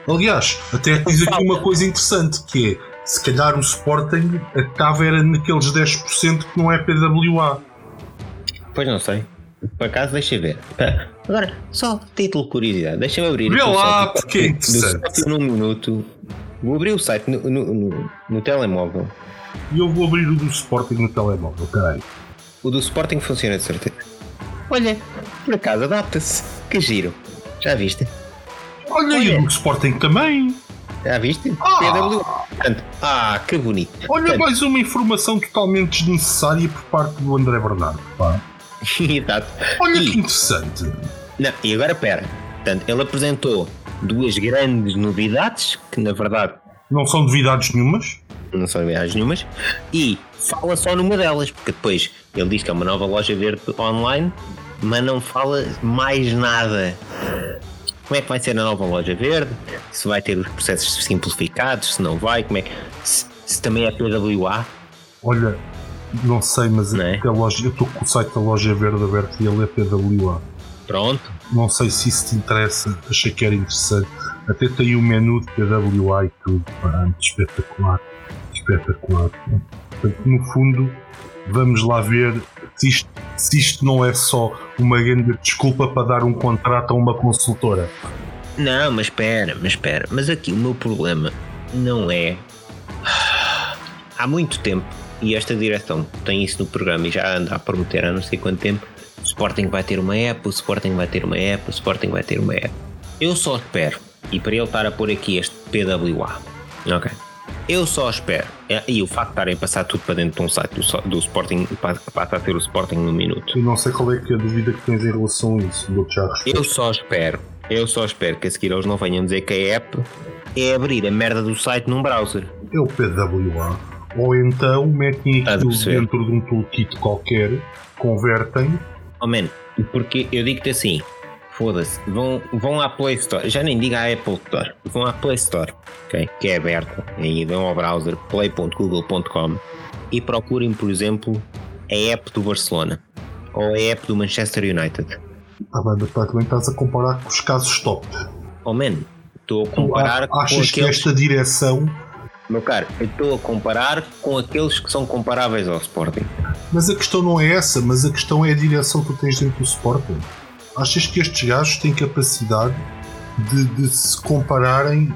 Aliás, até diz aqui uma coisa interessante que é: se calhar o Sporting acaba era naqueles 10% que não é PWA. Pois não sei. Por acaso, deixa eu ver. Agora, só título de curiosidade. Deixa-me abrir. Vê lá, porque é interessante. Num minuto. Vou abrir o site no telemóvel. E eu vou abrir o do Sporting no telemóvel, caralho. O do Sporting funciona de certeza. Olha, por acaso, adapta-se. Que giro. Já viste? Olha. E o do Sporting também. Já viste? PWA. Que bonito. Olha, portanto, mais uma informação totalmente desnecessária por parte do André Bernardo, pá. Exato. Olha que interessante. Não, e agora pera. Portanto, ele apresentou duas grandes novidades, que na verdade... Não são novidades nenhumas. E fala só numa delas, porque depois ele diz que é uma nova loja verde online, mas não fala mais nada. Como é que vai ser a nova loja verde, se vai ter os processos simplificados, se não vai, como é que... se também é PWA? Olha, não sei, mas não é? Eu estou com o site da loja verde aberto e ele é PWA. Pronto. Não sei se isso te interessa, achei que era interessante. Até tem o menu de PWA e tudo, espetacular. Portanto, no fundo, vamos lá ver se isto não é só uma grande desculpa para dar um contrato a uma consultora. Não, mas espera. Mas aqui o meu problema não é... Há muito tempo, e esta direção tem isso no programa e já anda a prometer há não sei quanto tempo, o Sporting vai ter uma app, o Sporting vai ter uma app. Eu só espero, e para ele estar a pôr aqui este PWA, ok? Eu só espero, e o facto de estarem a passar tudo para dentro de um site do Sporting, passa a ter o Sporting no minuto. Eu não sei qual é que é a dúvida que tens em relação a isso, eu só espero que a seguir eles não venham dizer que a app é abrir a merda do site num browser. É o PWA, ou então metem aquilo dentro de um toolkit qualquer, convertem. Oh man, porque eu digo-te assim, foda-se, vão à Play Store, já nem digo à Apple Store, vão à Play Store, okay? Que é aberta, e vão ao browser play.google.com e procurem, por exemplo, a app do Barcelona ou a app do Manchester United. Ah, bem, mas também estás a comparar com os casos top. Oh man, estou a comparar com aqueles... Achas que esta direção... Meu caro, eu estou a comparar com aqueles que são comparáveis ao Sporting. Mas a questão não é essa, mas a questão é a direção que tu tens dentro do Sporting. Achas que estes gajos têm capacidade de se compararem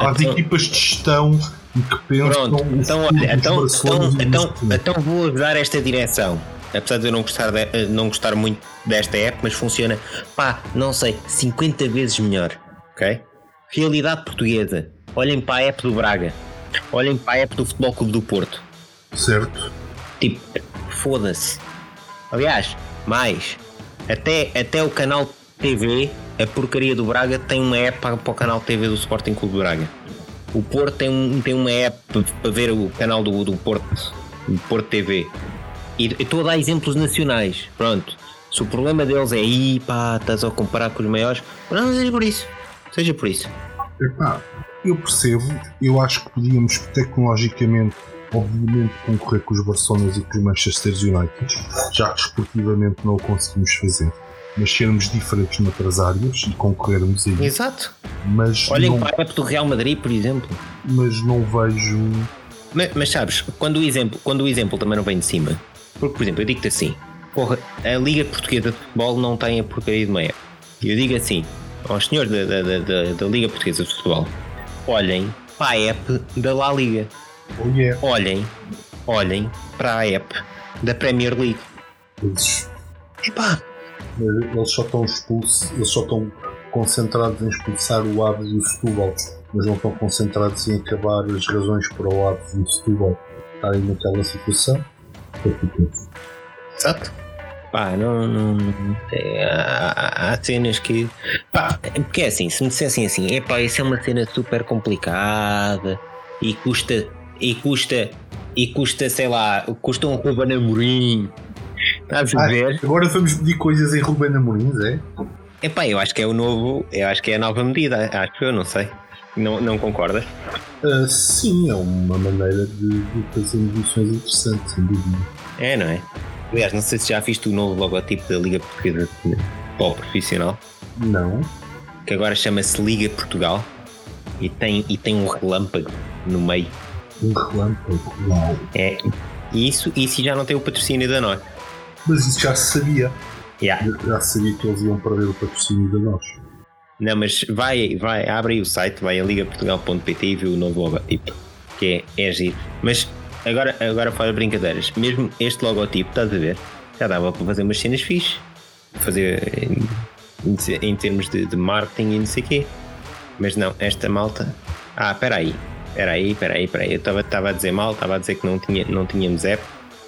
às equipas de gestão que pensam... Pronto, então vou usar esta direção. Apesar de eu não gostar muito desta app, mas funciona, não sei, 50 vezes melhor. Ok? Realidade portuguesa. Olhem para a app do Braga. Olhem para a app do Futebol Clube do Porto. Certo. Tipo, foda-se. Aliás, mais. Até o canal TV, a porcaria do Braga, tem uma app para o canal TV do Sporting Clube do Braga. O Porto tem uma app para ver o canal do Porto, do Porto TV. E estou a dar exemplos nacionais. Pronto. Se o problema deles é estás a comparar com os maiores, não seja por isso. Seja por isso. Epá, eu percebo. Eu acho que podíamos tecnologicamente, obviamente, concorrer com os Barcelonas e com os Manchester United. Já esportivamente não o conseguimos fazer. Mas sermos diferentes noutras áreas e concorrermos aí. Exato. Mas olhem para a app do Real Madrid, por exemplo. Mas não vejo. Mas sabes, quando o exemplo também não vem de cima. Porque, por exemplo, eu digo-te assim: porra, a Liga Portuguesa de Futebol não tem a porcaria de meia. E eu digo assim aos senhores da Liga Portuguesa de Futebol: olhem para a app da La Liga. Oh, yeah. Olhem para a app da Premier League. Eles só estão expulsos, eles só estão concentrados em expulsar o Aves e o Setúbal, mas não estão concentrados em acabar as razões para o Aves e o Setúbal estarem naquela situação. Exato. Não há cenas que... porque é assim, se me dissessem assim, isso é uma cena super complicada e custa, sei lá, custa um Ruben Amorim. Estás a ver? Agora vamos pedir coisas em Ruben Amorim, é? Eu acho que é a nova medida, acho que eu não sei. Não concordas? Sim, é uma maneira de fazer evoluções interessantes, sem dúvida. É, não é? Aliás, não sei se já viste o novo logotipo da Liga Portuguesa de Futebol Profissional. Não. Que agora chama-se Liga Portugal e tem um relâmpago no meio. Um relâmpago? Uau. É. E isso já não tem o patrocínio da nós. Mas isso já se sabia. Yeah. Já se sabia que eles iam perder o patrocínio da nós. Não, mas vai, abre aí o site, vai a ligaportugal.pt e vê o novo logotipo, que é giro. Mas agora fora brincadeiras, mesmo este logotipo, estás a ver, já dava para fazer umas cenas fixes, fazer em termos de marketing e não sei o quê. Mas não, esta malta... peraí, eu estava a dizer mal, estava a dizer que não tínhamos app,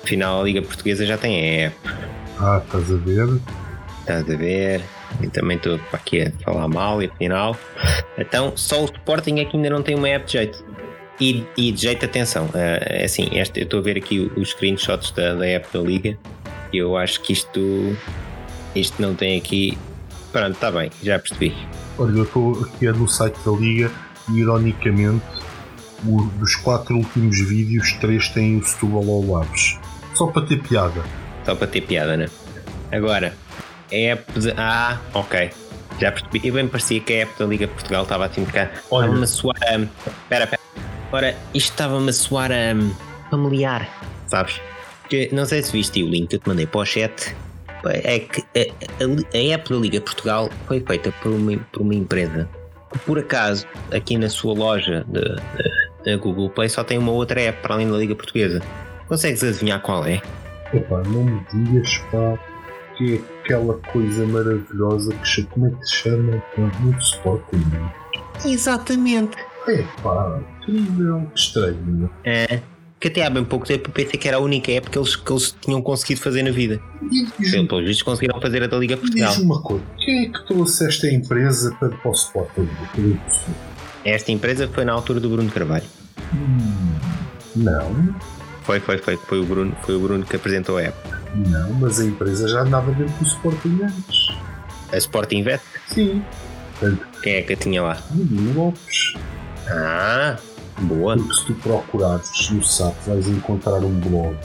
afinal a Liga Portuguesa já tem app. Estás a ver? E também estou aqui a falar mal e afinal. Então, só o Sporting é que ainda não tem uma app de jeito. E de jeito, atenção, assim, eu estou a ver aqui os screenshots da app da Liga e eu acho que isto não tem aqui. Pronto, está bem, já percebi. Olha, eu estou aqui no site da Liga e, ironicamente, dos 4 últimos vídeos, 3 têm o Setúbal ou Aves. Só para ter piada. Né? Agora... ok, já percebi. Eu bem parecia que a app da Liga Portugal estava a timcar. Estava-me a soar a... Espera. Ora, isto estava-me a soar a familiar, sabes? Que, não sei se viste o link que eu te mandei para o chat. É que a app da Liga Portugal foi feita por uma empresa que, por acaso, aqui na sua loja da Google Play só tem uma outra app para além da Liga Portuguesa. Consegues adivinhar qual é? Epá, não me digas, pá. Que é aquela coisa maravilhosa que, como é que se chama? Muito Sporting. Exatamente. Incrível, que estranho. É, que até há bem pouco tempo pensei que era a única app que eles tinham conseguido fazer na vida. Pelos vistos conseguiram fazer a da Liga Portugal. Diz uma coisa, quem é que trouxe esta empresa para o Sporting? Esta empresa foi na altura do Bruno Carvalho. Não. Foi o Bruno que apresentou a app. Não, mas a empresa já andava dentro do Sporting antes. A Sporting Vet? Sim. Quem é que eu tinha lá? Lopes. Ah, boa. Porque se tu procurares no site vais encontrar um blog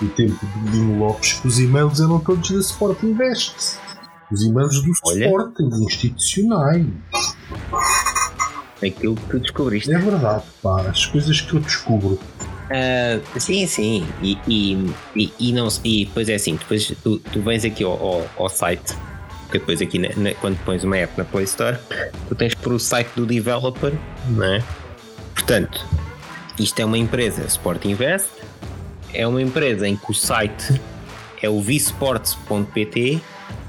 do tempo de Dino Lopes, que os e-mails eram todos da Sporting Invest. Os e-mails do Sporting, institucionais. Aquilo que tu descobriste. É verdade, pá, as coisas que eu descubro. Sim, sim. E depois é assim, depois tu vens aqui ao site, porque depois aqui quando pões uma app na Play Store, tu tens por o site do developer, não é? Portanto, isto é uma empresa, Sporting Invest, é uma empresa em que o site é o vsports.pt,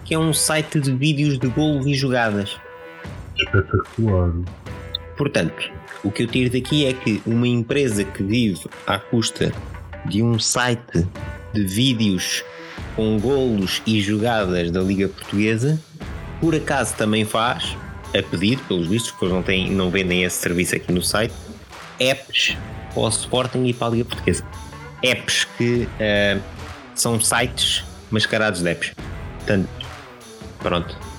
que é um site de vídeos de golos e jogadas. Espetacular. Portanto, o que eu tiro daqui é que uma empresa que vive à custa de um site de vídeos com golos e jogadas da Liga Portuguesa, por acaso também faz, a pedido pelos vistos, porque eles não vendem esse serviço aqui no site, apps para o Sporting e para a Liga Portuguesa. Apps que são sites mascarados de apps. Portanto, pronto.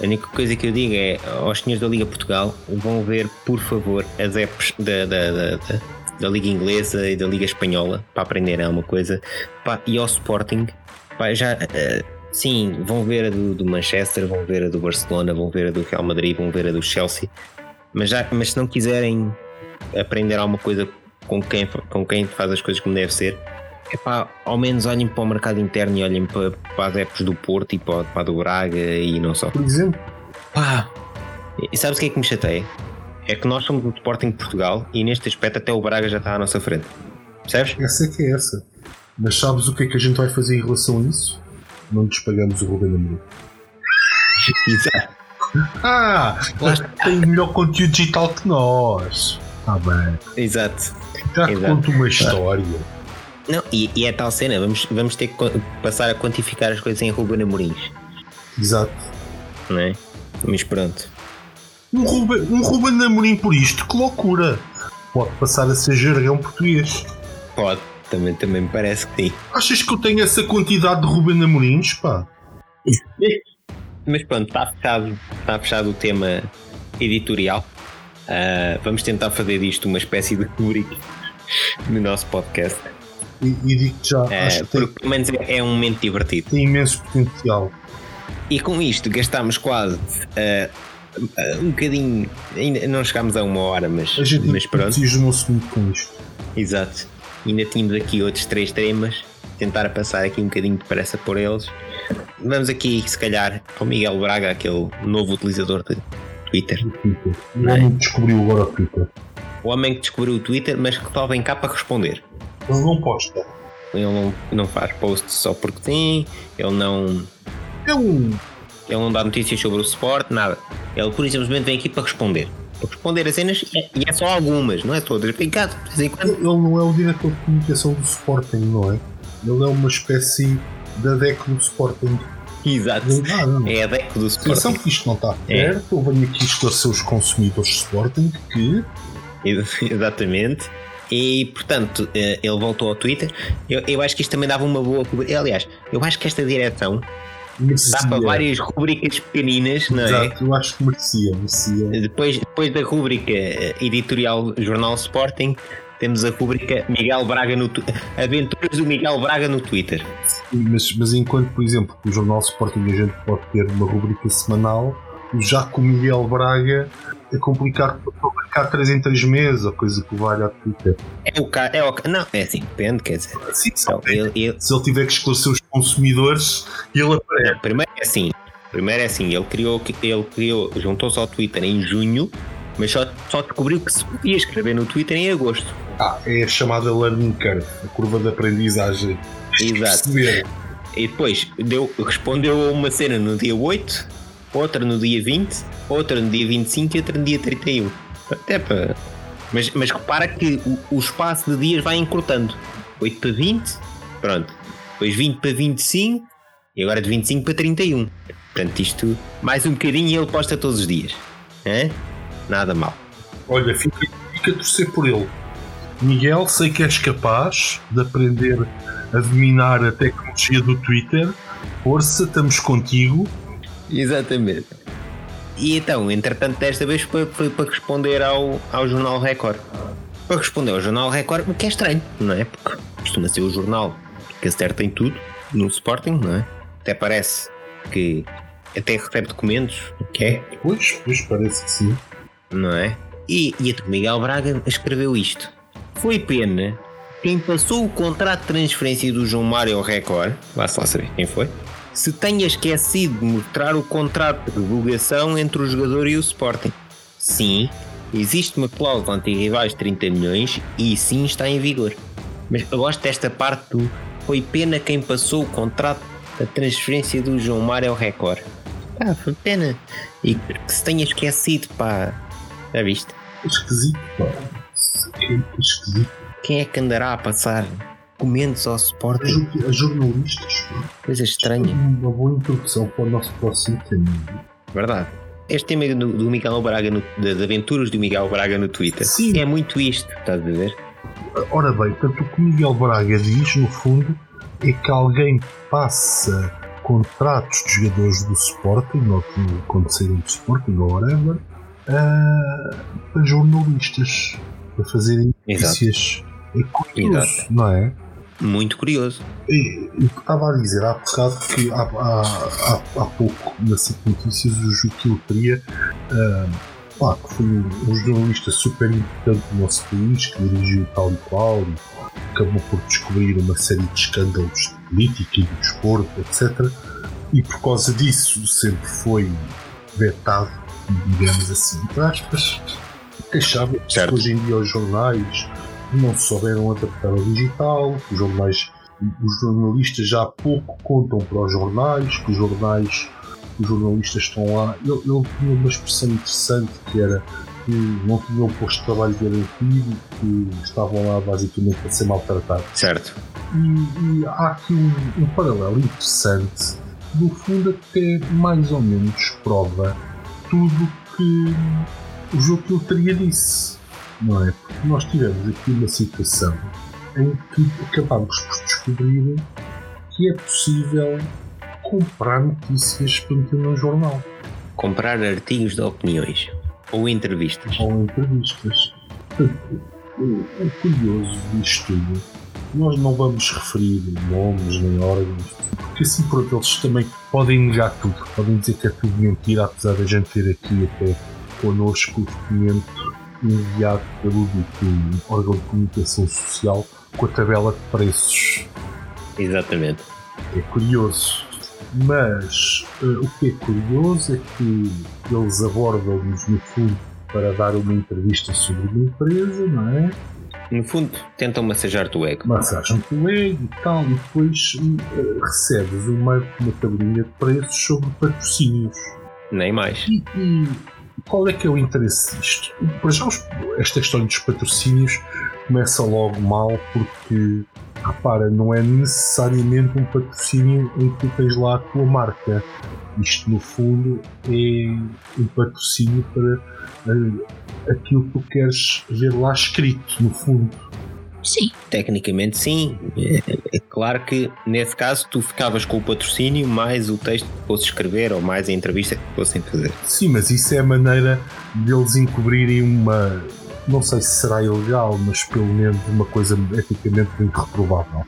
A única coisa que eu digo é aos senhores da Liga Portugal, vão ver por favor as apps da Liga Inglesa e da Liga Espanhola para aprenderem alguma coisa, pá, e ao Sporting, pá, já, sim, vão ver a do Manchester, vão ver a do Barcelona, vão ver a do Real Madrid, vão ver a do Chelsea, mas se não quiserem aprender alguma coisa com quem faz as coisas como deve ser, epá, ao menos olhem para o mercado interno e olhem para as apps do Porto e para a do Braga e não só. Por exemplo. Pá, e sabes o que é que me chateia? É que nós somos o Sporting de Portugal e neste aspecto até o Braga já está à nossa frente. Percebes? Essa é que é essa. Mas sabes o que é que a gente vai fazer em relação a isso? Não despagamos o Rubén Amorim. Exato. Ah, mas tem melhor conteúdo digital que nós. Ah bem. Exato. Já te conto uma história. Não, e é tal cena, vamos ter que passar a quantificar as coisas em Ruben Amorim. Exato. Não é? Mas pronto. Um Ruben Amorim por isto, que loucura! Pode passar a ser jargão português. Pode, também me parece que sim. Achas que eu tenho essa quantidade de Ruben Amorins, pá? Mas pronto, está fechado o tema editorial. Vamos tentar fazer disto uma espécie de rubrica no nosso podcast. E digo-te já, acho que pelo menos é um momento divertido. Tem imenso potencial. E com isto gastámos quase um bocadinho, ainda não chegámos a uma hora, mas a gente precisou-se muito com isto. Exato. Ainda tínhamos aqui outros 3 temas, tentar passar aqui um bocadinho de pressa por eles. Vamos aqui, se calhar, ao Miguel Braga, aquele novo utilizador de Twitter. O homem que descobriu agora o Twitter. O homem que descobriu o Twitter, mas que só vem cá para responder. Ele não posta. Ele não faz posts só porque sim. Ele não. Ele não dá notícias sobre o Sport, nada. Ele pura e simplesmente vem aqui para responder. Para responder a cenas, e é só algumas, não é todas. Ele não é o diretor de comunicação do Sporting, não é? Ele é uma espécie da DEC do Sporting. Exato. Não. É a DEC do Sporting. Atenção que isto não está perto. Eu venho aqui esclarecer os consumidores de Sporting que. Exatamente. E portanto, ele voltou ao Twitter. Eu acho que isto também dava uma boa. Aliás, eu acho que esta direção merecia. Dá para várias rubricas pequeninas, não. Exato, é? Exato, eu acho que merecia. Depois da rubrica editorial Jornal Sporting, temos a rubrica Miguel Braga no Aventuras do Miguel Braga no Twitter. Sim, mas enquanto, por exemplo, o Jornal Sporting a gente pode ter uma rubrica semanal, já com o Miguel Braga é complicado publicar 3 em 3 meses ou coisa que vale a Twitter. Não, é assim, depende, quer dizer. Sim, então, se ele tiver que esclarecer os consumidores, ele aparece. Não, primeiro é assim, ele criou, juntou-se ao Twitter em junho, mas só descobriu que se podia escrever no Twitter em agosto. É a chamada learning curve, a curva de aprendizagem. Exato. E depois respondeu a uma cena no dia 8. Outra no dia 20, outra no dia 25 e outra no dia 31. Até para... Mas repara que o espaço de dias vai encurtando. 8 para 20, pronto. Depois 20 para 25 e agora de 25 para 31. Portanto, isto mais um bocadinho e ele posta todos os dias. Hã? Nada mal. Olha, fica a torcer por ele. Miguel, sei que és capaz de aprender a dominar a tecnologia do Twitter. Força, estamos contigo. Exatamente. E então, entretanto, desta vez foi para responder ao Jornal Record. Para responder ao Jornal Record, o que é estranho, não é? Porque costuma ser o jornal que acerta em tudo no Sporting, não é? Até parece que até recebe documentos, o que é? Pois, parece que sim. Não é? E o Miguel Braga escreveu isto. Foi pena. Quem passou o contrato de transferência do João Mário ao Record, vá-se lá saber quem foi, se tenha esquecido de mostrar o contrato de divulgação entre o jogador e o Sporting. Sim, existe uma cláusula antirrivais de 30 milhões e sim está em vigor. Mas eu gosto desta parte do foi pena quem passou o contrato da transferência do João Mário ao Record. Pá, foi pena. E que se tenha esquecido, pá. Já viste? Esquisito, pá. Esquisito. Quem é que andará a passar documentos ao Sporting? A jornalistas. Coisa estranha. Uma boa introdução para o nosso próximo tema. Verdade. Este tema do Miguel Braga, das aventuras do Miguel Braga no Twitter. Sim. É muito isto, estás a ver? Ora bem, portanto, o que o Miguel Braga diz, no fundo, é que alguém passa contratos de jogadores do Sporting, ou que aconteceram do Sporting, ou whatever, a jornalistas, para fazerem notícias. É curioso, exato. Não é? Muito curioso. E estava a dizer há bocado que há pouco na SIC Notícias o Jogo que ele queria, que foi um jornalista super importante do nosso país, que dirigiu tal e qual, acabou por descobrir uma série de escândalos de política e de desporto, etc. E por causa disso sempre foi vetado, digamos assim, entre aspas, que achava que hoje em dia os jornais não souberam adaptar ao digital, os jornalistas já há pouco contam para os jornais, que os jornalistas estão lá. Ele tinha uma expressão interessante que era que não tinham posto de trabalho garantido, que estavam lá basicamente a ser maltratados. Certo. E há aqui um paralelo interessante, no fundo até mais ou menos prova tudo que o Jogo que ele teria disse. Não é? Porque nós tivemos aqui uma situação em que acabámos por descobrir que é possível comprar notícias para meter num jornal. Comprar artigos de opiniões ou entrevistas. Portanto, é curioso disto tudo. Nós não vamos referir nomes nem órgãos, porque assim por aqueles também podem negar tudo, podem dizer que é tudo mentira, apesar de a gente ter aqui até connosco o documento enviado pelo órgão de comunicação social com a tabela de preços. Exatamente. É curioso. Mas o que é curioso é que eles abordam-nos no fundo para dar uma entrevista sobre uma empresa, não é? No fundo tentam massajar-te o ego. Massagem-te o ego e tal, e depois recebes uma tabelinha de preços sobre patrocínios. Nem mais. E qual é que é o interesse disto? Para já, esta história dos patrocínios começa logo mal, porque, repara, não é necessariamente um patrocínio em que tu tens lá a tua marca. Isto, no fundo, é um patrocínio para aquilo que tu queres ver lá escrito, no fundo. Sim, tecnicamente sim. É claro que, nesse caso, tu ficavas com o patrocínio mais o texto que fosse escrever ou mais a entrevista que fossem fazer. Sim, mas isso é a maneira deles encobrirem uma, não sei se será ilegal, mas pelo menos uma coisa eticamente muito reprovável,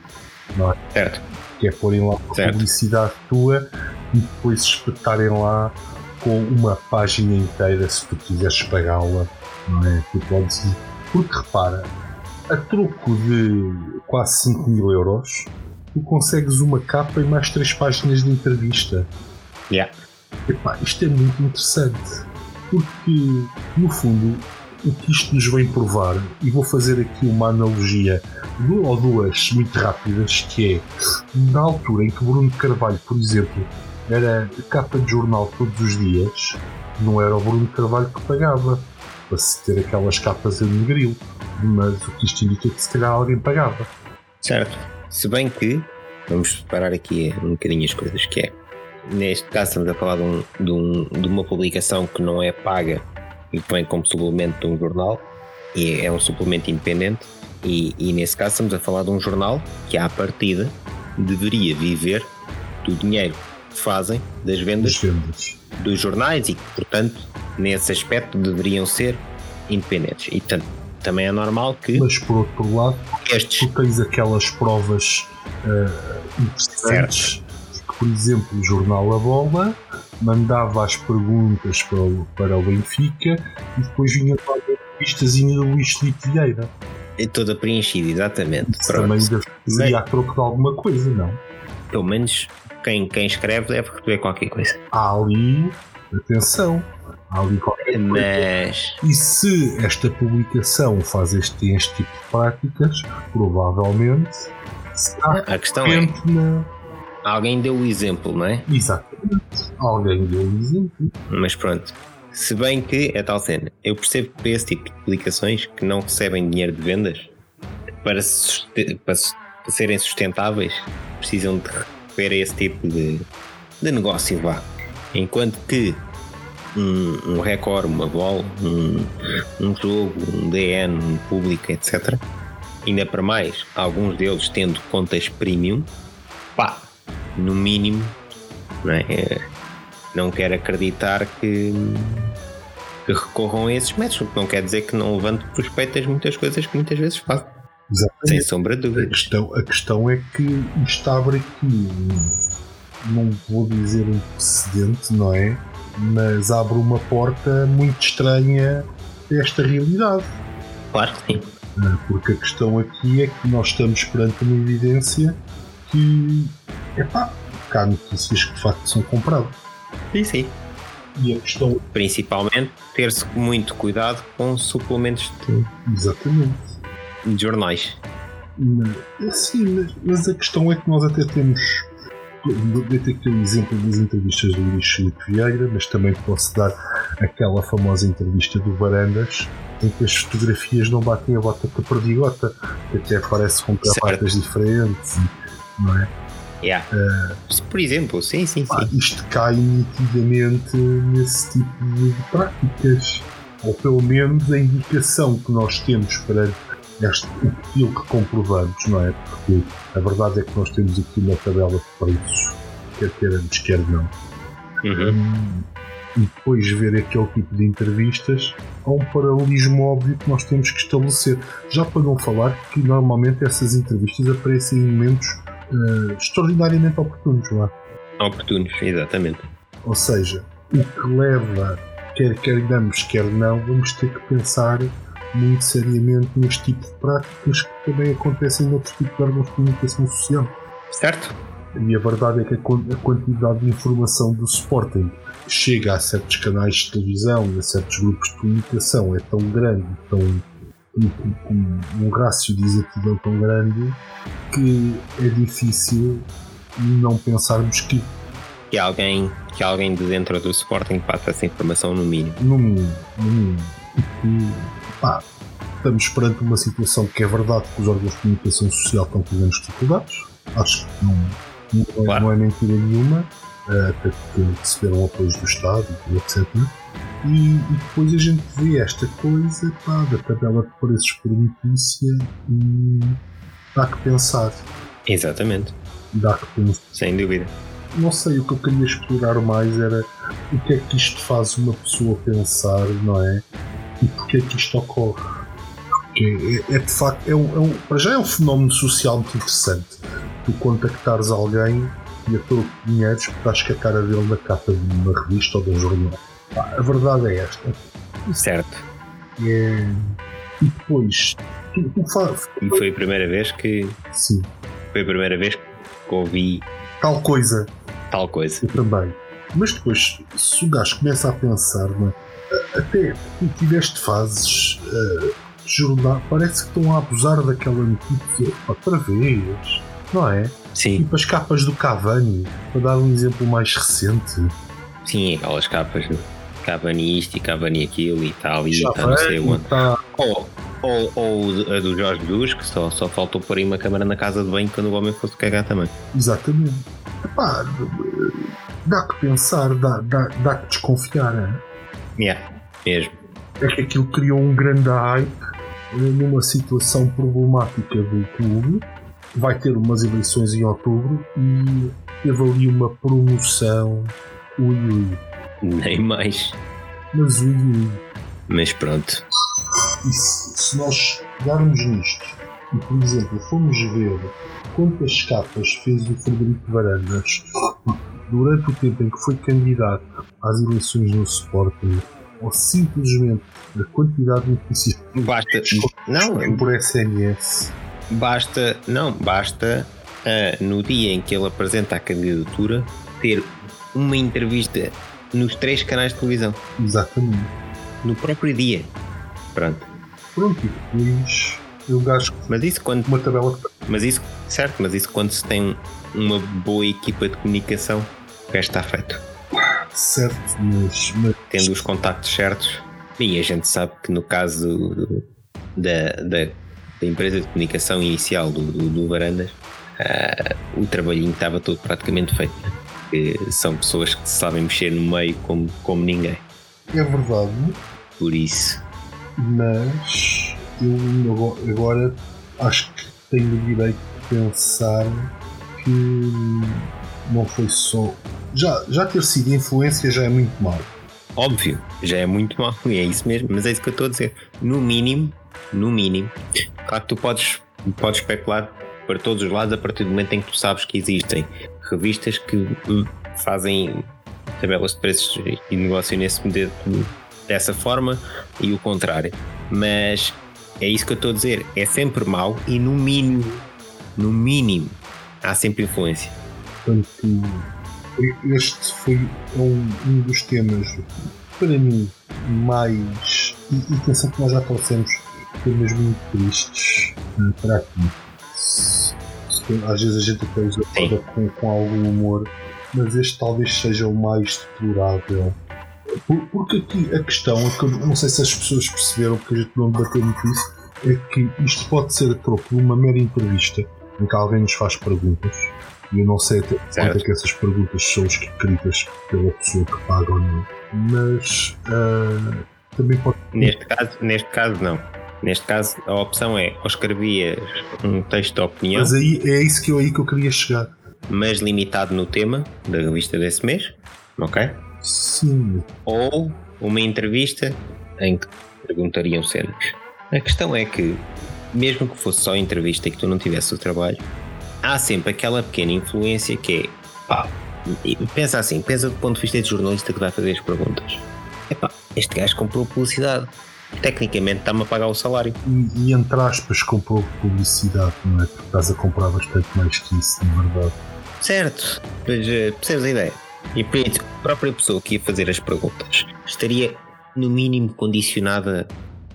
não é? Certo. Que é porem lá a publicidade tua e depois espetarem lá com uma página inteira, se tu quiseres pagá-la, não é? Tu podes ir. Porque, repara, a troco de quase 5 mil euros, tu consegues uma capa e mais 3 páginas de entrevista. Yeah. Epá, isto é muito interessante, porque no fundo o que isto nos vem provar, e vou fazer aqui uma analogia ou duas muito rápidas, que é, na altura em que Bruno Carvalho, por exemplo, era capa de jornal todos os dias, não era o Bruno Carvalho que pagava para se ter aquelas capas em negril, mas o que isto indica é que se calhar alguém pagava. Certo. Se bem que, vamos separar aqui um bocadinho as coisas, que é, neste caso estamos a falar de uma publicação que não é paga e que vem como suplemento de um jornal, e é um suplemento independente, e nesse caso estamos a falar de um jornal que à partida deveria viver do dinheiro que fazem das vendas dos jornais e que, portanto, nesse aspecto deveriam ser independentes. E, portanto, também é normal que... Mas, por outro lado, tu tens aquelas provas interessantes, que, por exemplo, o jornal A Bola mandava as perguntas para o Benfica e depois vinha para as revistas e o Luís Filipe Vieira. É toda preenchida, exatamente. Também seria a troco de alguma coisa, não? Pelo menos quem escreve deve receber qualquer coisa. Há ali, atenção, há ali qualquer coisa. E se esta publicação faz este tipo de práticas, provavelmente será a questão é, alguém deu o exemplo, não é? Exatamente, alguém deu o exemplo. Mas pronto. Se bem que é tal cena, eu percebo que para esse tipo de publicações que não recebem dinheiro de vendas, para serem sustentáveis, precisam de recuperar esse tipo de negócio, vá. Enquanto que um Record, uma Bola, um Jogo, um DN, um Público, etc., ainda para mais, alguns deles tendo contas premium, pá, no mínimo, não é? Não quero acreditar que recorram a esses métodos, o que não quer dizer que não levante prospeitas muitas coisas que muitas vezes fazem. Exatamente. Sem sombra de dúvida. A questão é que está a abrir aqui, não vou dizer um precedente, não é? Mas abre uma porta muito estranha a esta realidade. Claro que sim. Porque a questão aqui é que nós estamos perante uma evidência que, que há notícias que de facto são compradas. Sim. E a questão... Principalmente ter-se muito cuidado com suplementos de... Exatamente. De jornais. Mas a questão é que nós até temos... Vou ter aqui um exemplo das entrevistas do Luís Filipe Vieira, mas também posso dar aquela famosa entrevista do Varandas, em que as fotografias não batem a bota com a perdigota, até parece com gravatas diferentes, não é? Yeah. Por exemplo, sim. Isto cai nitidamente nesse tipo de práticas, ou pelo menos a indicação que nós temos para o perfil que comprovamos, não é? Porque a verdade é que nós temos aqui uma tabela de preços, quer queiramos, quer não. Uhum. E depois ver aquele tipo de entrevistas, há um paralelismo óbvio que nós temos que estabelecer. Já para não falar que normalmente essas entrevistas aparecem em momentos extraordinariamente oportunos, não é? Oportunos, exatamente. Ou seja, o que leva, quer queiramos, quer não, vamos ter que pensar muito seriamente neste tipo de práticas que também acontecem em outros tipos de órgãos de comunicação social. Certo. E a verdade é que a quantidade de informação do Sporting chega a certos canais de televisão e a certos grupos de comunicação é tão grande, com um rácio de exatidão tão grande que é difícil não pensarmos que alguém de dentro do Sporting passa essa informação no mínimo. E estamos perante uma situação que é verdade que os órgãos de comunicação social estão com grandes dificuldades, acho que não, claro. Não é mentira nenhuma, até porque receberam apoios do Estado, etc. E depois a gente vê esta coisa da tabela de preços por notícia e dá que pensar. Exatamente. Dá que pensar. Sem dúvida. Não sei, o que eu queria explorar mais era o que é que isto faz uma pessoa pensar, não é? E porque é que isto ocorre. Porque é de facto, para já é um fenómeno social muito interessante. Tu contactares alguém e a todo dinheiro estás com a cara dele na capa de uma revista ou de um jornal. A verdade é esta. Certo. E depois. Foi a primeira vez que. Sim. Foi a primeira vez que ouvi. Tal coisa. Eu também. Mas depois, se o gajo começa a pensar, até tu tiveste fases. Jornal, parece que estão a abusar daquela notícia outra vez. Não é? Sim. Tipo as capas do Cavani, para dar um exemplo mais recente. Sim, aquelas capas do Cavani isto e Cavani aquilo e tal, e tal, não sei onde. Ou a do Jorge Jesus, que só faltou pôr aí uma câmara na casa de banho quando o homem fosse cagar também. Exatamente. Epá, dá que pensar, dá que desconfiar, é? Mesmo. É que aquilo criou um grande hype numa situação problemática do clube. Vai ter umas eleições em outubro e teve ali uma promoção, ui, ui. Nem mais. Mas ui, ui. Mas pronto. E se nós pegarmos nisto e, por exemplo, fomos ver quantas capas fez o Frederico Varandas durante o tempo em que foi candidato às eleições no Sporting, ou simplesmente da quantidade de notícias por SMS, basta, no dia em que ele apresenta a candidatura, ter uma entrevista nos 3 canais de televisão. Exatamente. No próprio dia. Pronto, e depois eu gasto uma tabela. Mas isso quando se tem uma boa equipa de comunicação, o resto está feito. Certo, mas... Tendo os contactos certos, e a gente sabe que no caso da empresa de comunicação inicial do Varandas, o trabalhinho estava todo praticamente feito. São pessoas que sabem mexer no meio como ninguém. É verdade. Por isso. Mas eu agora acho que tenho o direito de pensar que não foi só. Já ter sido influência já é muito mau. Óbvio, já é muito mau, e é isso mesmo, mas é isso que eu estou a dizer. No mínimo, claro que tu podes especular para todos os lados a partir do momento em que tu sabes que existem revistas que fazem tabelas de preços e negócio nesse modelo dessa forma e o contrário, mas é isso que eu estou a dizer, é sempre mau e no mínimo há sempre influência. Portanto, este foi um dos temas para mim mais, e penso que nós já trouxemos temas muito tristes para aqui. Às vezes a gente até usa com algum humor, mas este talvez seja o mais deplorável. Porque aqui a questão, não sei se as pessoas perceberam, que a gente não debateu muito isso, é que isto pode ser a troco de uma mera entrevista em que alguém nos faz perguntas, e eu não sei até quanto é que essas perguntas são escritas pela pessoa que paga ou não, mas também pode... Neste caso não. Neste caso a opção é ou escrevias um texto de opinião... Mas aí, é isso que eu queria chegar. Mas limitado no tema da revista desse mês, ok? Sim. Ou uma entrevista em que perguntariam cenas. A questão é que, mesmo que fosse só entrevista e que tu não tivesse o trabalho, há sempre aquela pequena influência que é pá, pensa do ponto de vista de jornalista que vai fazer as perguntas. Epá, este gajo comprou publicidade, tecnicamente está-me a pagar o salário. E entre aspas comprou publicidade, não é? Porque estás a comprar bastante mais que isso, na verdade. Certo, mas percebes a ideia? E por isso, a própria pessoa que ia fazer as perguntas estaria, no mínimo, condicionada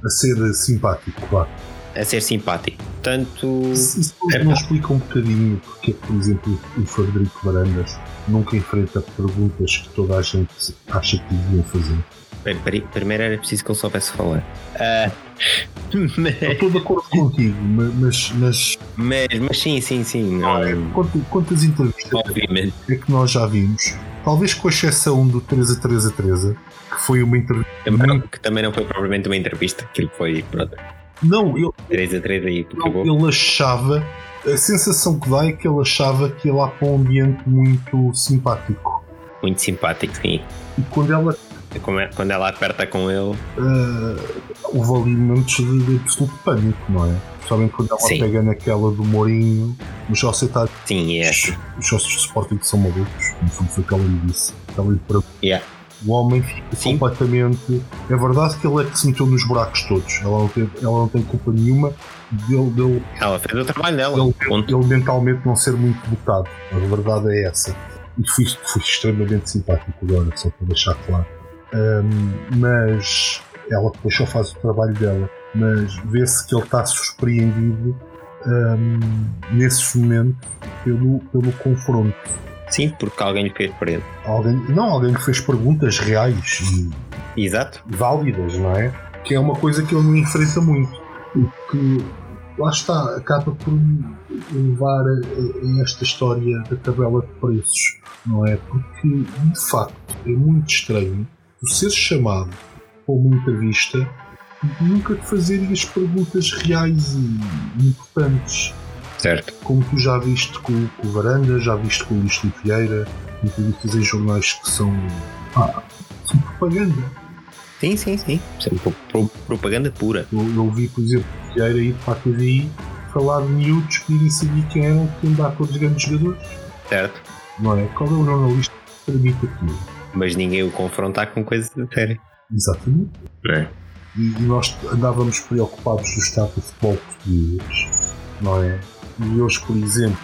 a ser simpático, claro. A ser simpático. Portanto. Isso não explica um bocadinho porque, por exemplo, o Frederico Varandas nunca enfrenta perguntas que toda a gente acha que deviam fazer. Bem, primeiro era preciso que ele soubesse falar. Eu estou de acordo contigo, mas sim. Quantas entrevistas obviamente é que nós já vimos? Talvez com a exceção do 13 a 13 a 13, que foi uma entrevista que também não foi propriamente uma entrevista, aquilo foi, pronto. Não, ele 3 a 3 aí, ele achava, a sensação que dá é que ele achava que ia lá para um ambiente muito simpático. Muito simpático, sim. E quando ela aperta com ele... houve ali momentos de absoluto pânico, não é? Sabem quando ela sim. Pega naquela do Mourinho, mas só aceitar... Sim, é. Os sócios de Sporting são malucos, como foi o que ela lhe disse. Ela lhe para... Yeah. O homem fica sim. Completamente... É verdade que ele é que se meteu nos buracos todos. Ela não tem culpa nenhuma dele... Ela fez o trabalho dela. Ele mentalmente não ser muito dotado. A verdade é essa. E fui extremamente simpático agora, só para deixar claro. Mas ela depois só faz o trabalho dela, mas vê-se que ele está surpreendido nesses momentos pelo confronto. Sim, porque alguém lhe fez para ele. Alguém lhe fez perguntas reais e exato. Válidas, não é? Que é uma coisa que ele não enfrenta muito. E que lá está, acaba por levar a esta história da tabela de preços, não é? Porque de facto é muito estranho de ser chamado para uma entrevista e nunca te fazerem as perguntas reais e importantes. Certo. Como tu já viste com o Varanda, já viste com isto do Vieira, entrevistas em jornais que são propaganda. Sim, sim, sim. Propaganda pura. Eu ouvi, por exemplo, o Vieira ir para a TVI falar de miúdos que nem sabia quem eram, que andava com os grandes jogadores. Certo. Não é? Qual é o jornalista que permite aquilo? Mas ninguém o confrontar com coisas de sério. Exatamente. É. E nós andávamos preocupados do estado de futebol português, não é? E hoje, por exemplo,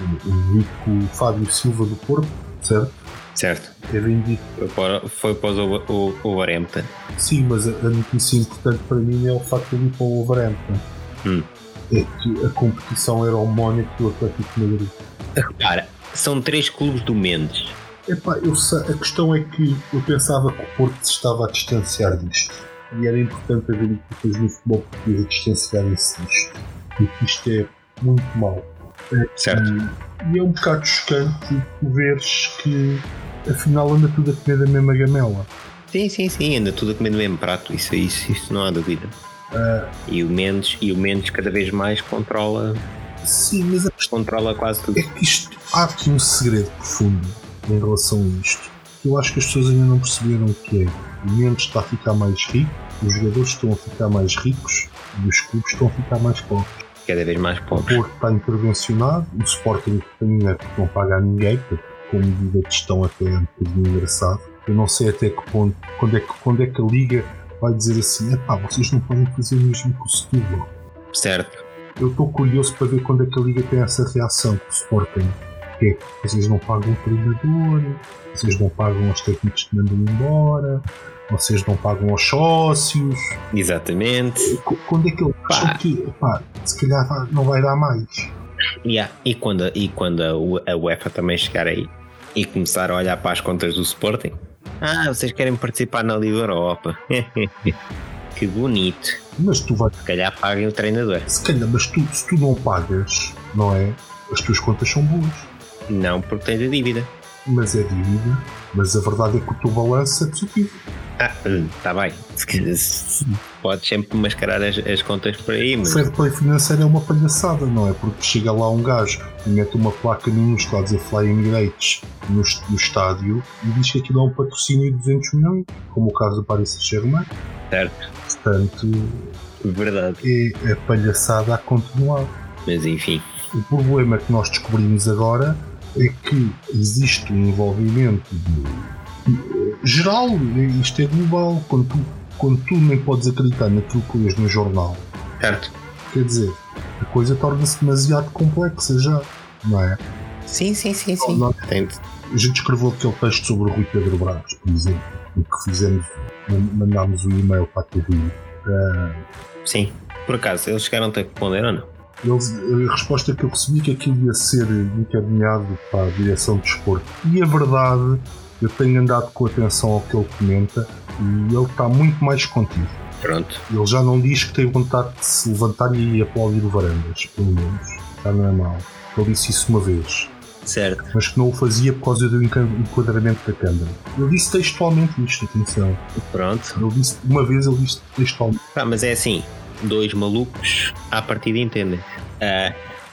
o Fábio Silva do Porto, certo? Certo. É vendido. Foi para o Overhampton. Sim, mas a notícia importante para mim é o facto de ir para o Overhampton. É que a competição era homónima do Atlético de Madrid. Repara, são 3 clubes do Mendes. Epá, a questão é que eu pensava que o Porto se estava a distanciar disto. E era importante haver equipas no futebol português a distanciarem-se disto. Porque isto é muito mau. Certo. E é um bocado chocante tu veres que afinal anda tudo a comer da mesma gamela. Sim, sim, sim, anda tudo a comer do mesmo prato, isso não há dúvida. E o Mendes cada vez mais controla. Sim, mas controla quase tudo. É que isto, há aqui um segredo profundo em relação a isto. Eu acho que as pessoas ainda não perceberam o que é. O Mendes está a ficar mais rico, os jogadores estão a ficar mais ricos e os clubes estão a ficar mais pobres. Cada vez mais pobres. O Porto está intervencionado, o Sporting também é porque não paga a ninguém, porque com medida de gestão até é um bocadinho engraçado. Eu não sei até que ponto, quando é que a Liga vai dizer assim, vocês não podem fazer o mesmo que o Setúbal. Certo. Eu estou curioso para ver quando é que a Liga tem essa reação com o Sporting, que é, vocês não pagam o treinador, vocês não pagam aos técnicos que mandam embora, vocês não pagam aos sócios. Exatamente. Quando é que eu acho que se calhar não vai dar mais? Yeah. E quando a UEFA também chegar aí e começar a olhar para as contas do Sporting, vocês querem participar na Liga Europa? Que bonito. Mas tu vais, se calhar paguem o treinador. Se calhar, mas se tu não pagas, não é? As tuas contas são boas. Não, porque tens a dívida. Mas é dívida, mas a verdade é que o teu balanço é positivo. Está bem. Podes sempre mascarar as contas por aí, mas... O fair play financeiro é uma palhaçada, não é? Porque chega lá um gajo e mete uma placa minúscula a dizer Flying Rates no estádio e diz que aquilo é um patrocínio de 200 milhões, como o caso do Paris Saint-Germain. Certo. Portanto... Verdade. É a palhaçada a continuar. Mas enfim... O problema que nós descobrimos agora é que existe um envolvimento geral, isto é global, quando tu nem podes acreditar naquilo que lês no jornal. Certo. Quer dizer, a coisa torna-se demasiado complexa já, não é? Sim, sim, sim, sim. A gente escreveu aquele texto sobre o Rui Pedro Brás, por exemplo, e que fizemos, mandámos um e-mail para a TV. Sim, por acaso, eles chegaram-te a responder ou não? A resposta que eu recebi que aquilo ia ser encaminhado para a direção de desporto. E a verdade, eu tenho andado com atenção ao que ele comenta e ele está muito mais contido. Pronto. Ele já não diz que tem vontade de se levantar e aplaudir o Varandas, pelo menos. Já não é mal. Ele disse isso uma vez. Certo. Mas que não o fazia por causa do enquadramento da câmara. Ele disse textualmente isto, atenção. Pronto. Ele disse textualmente. Mas é assim. 2 malucos à partida entendem.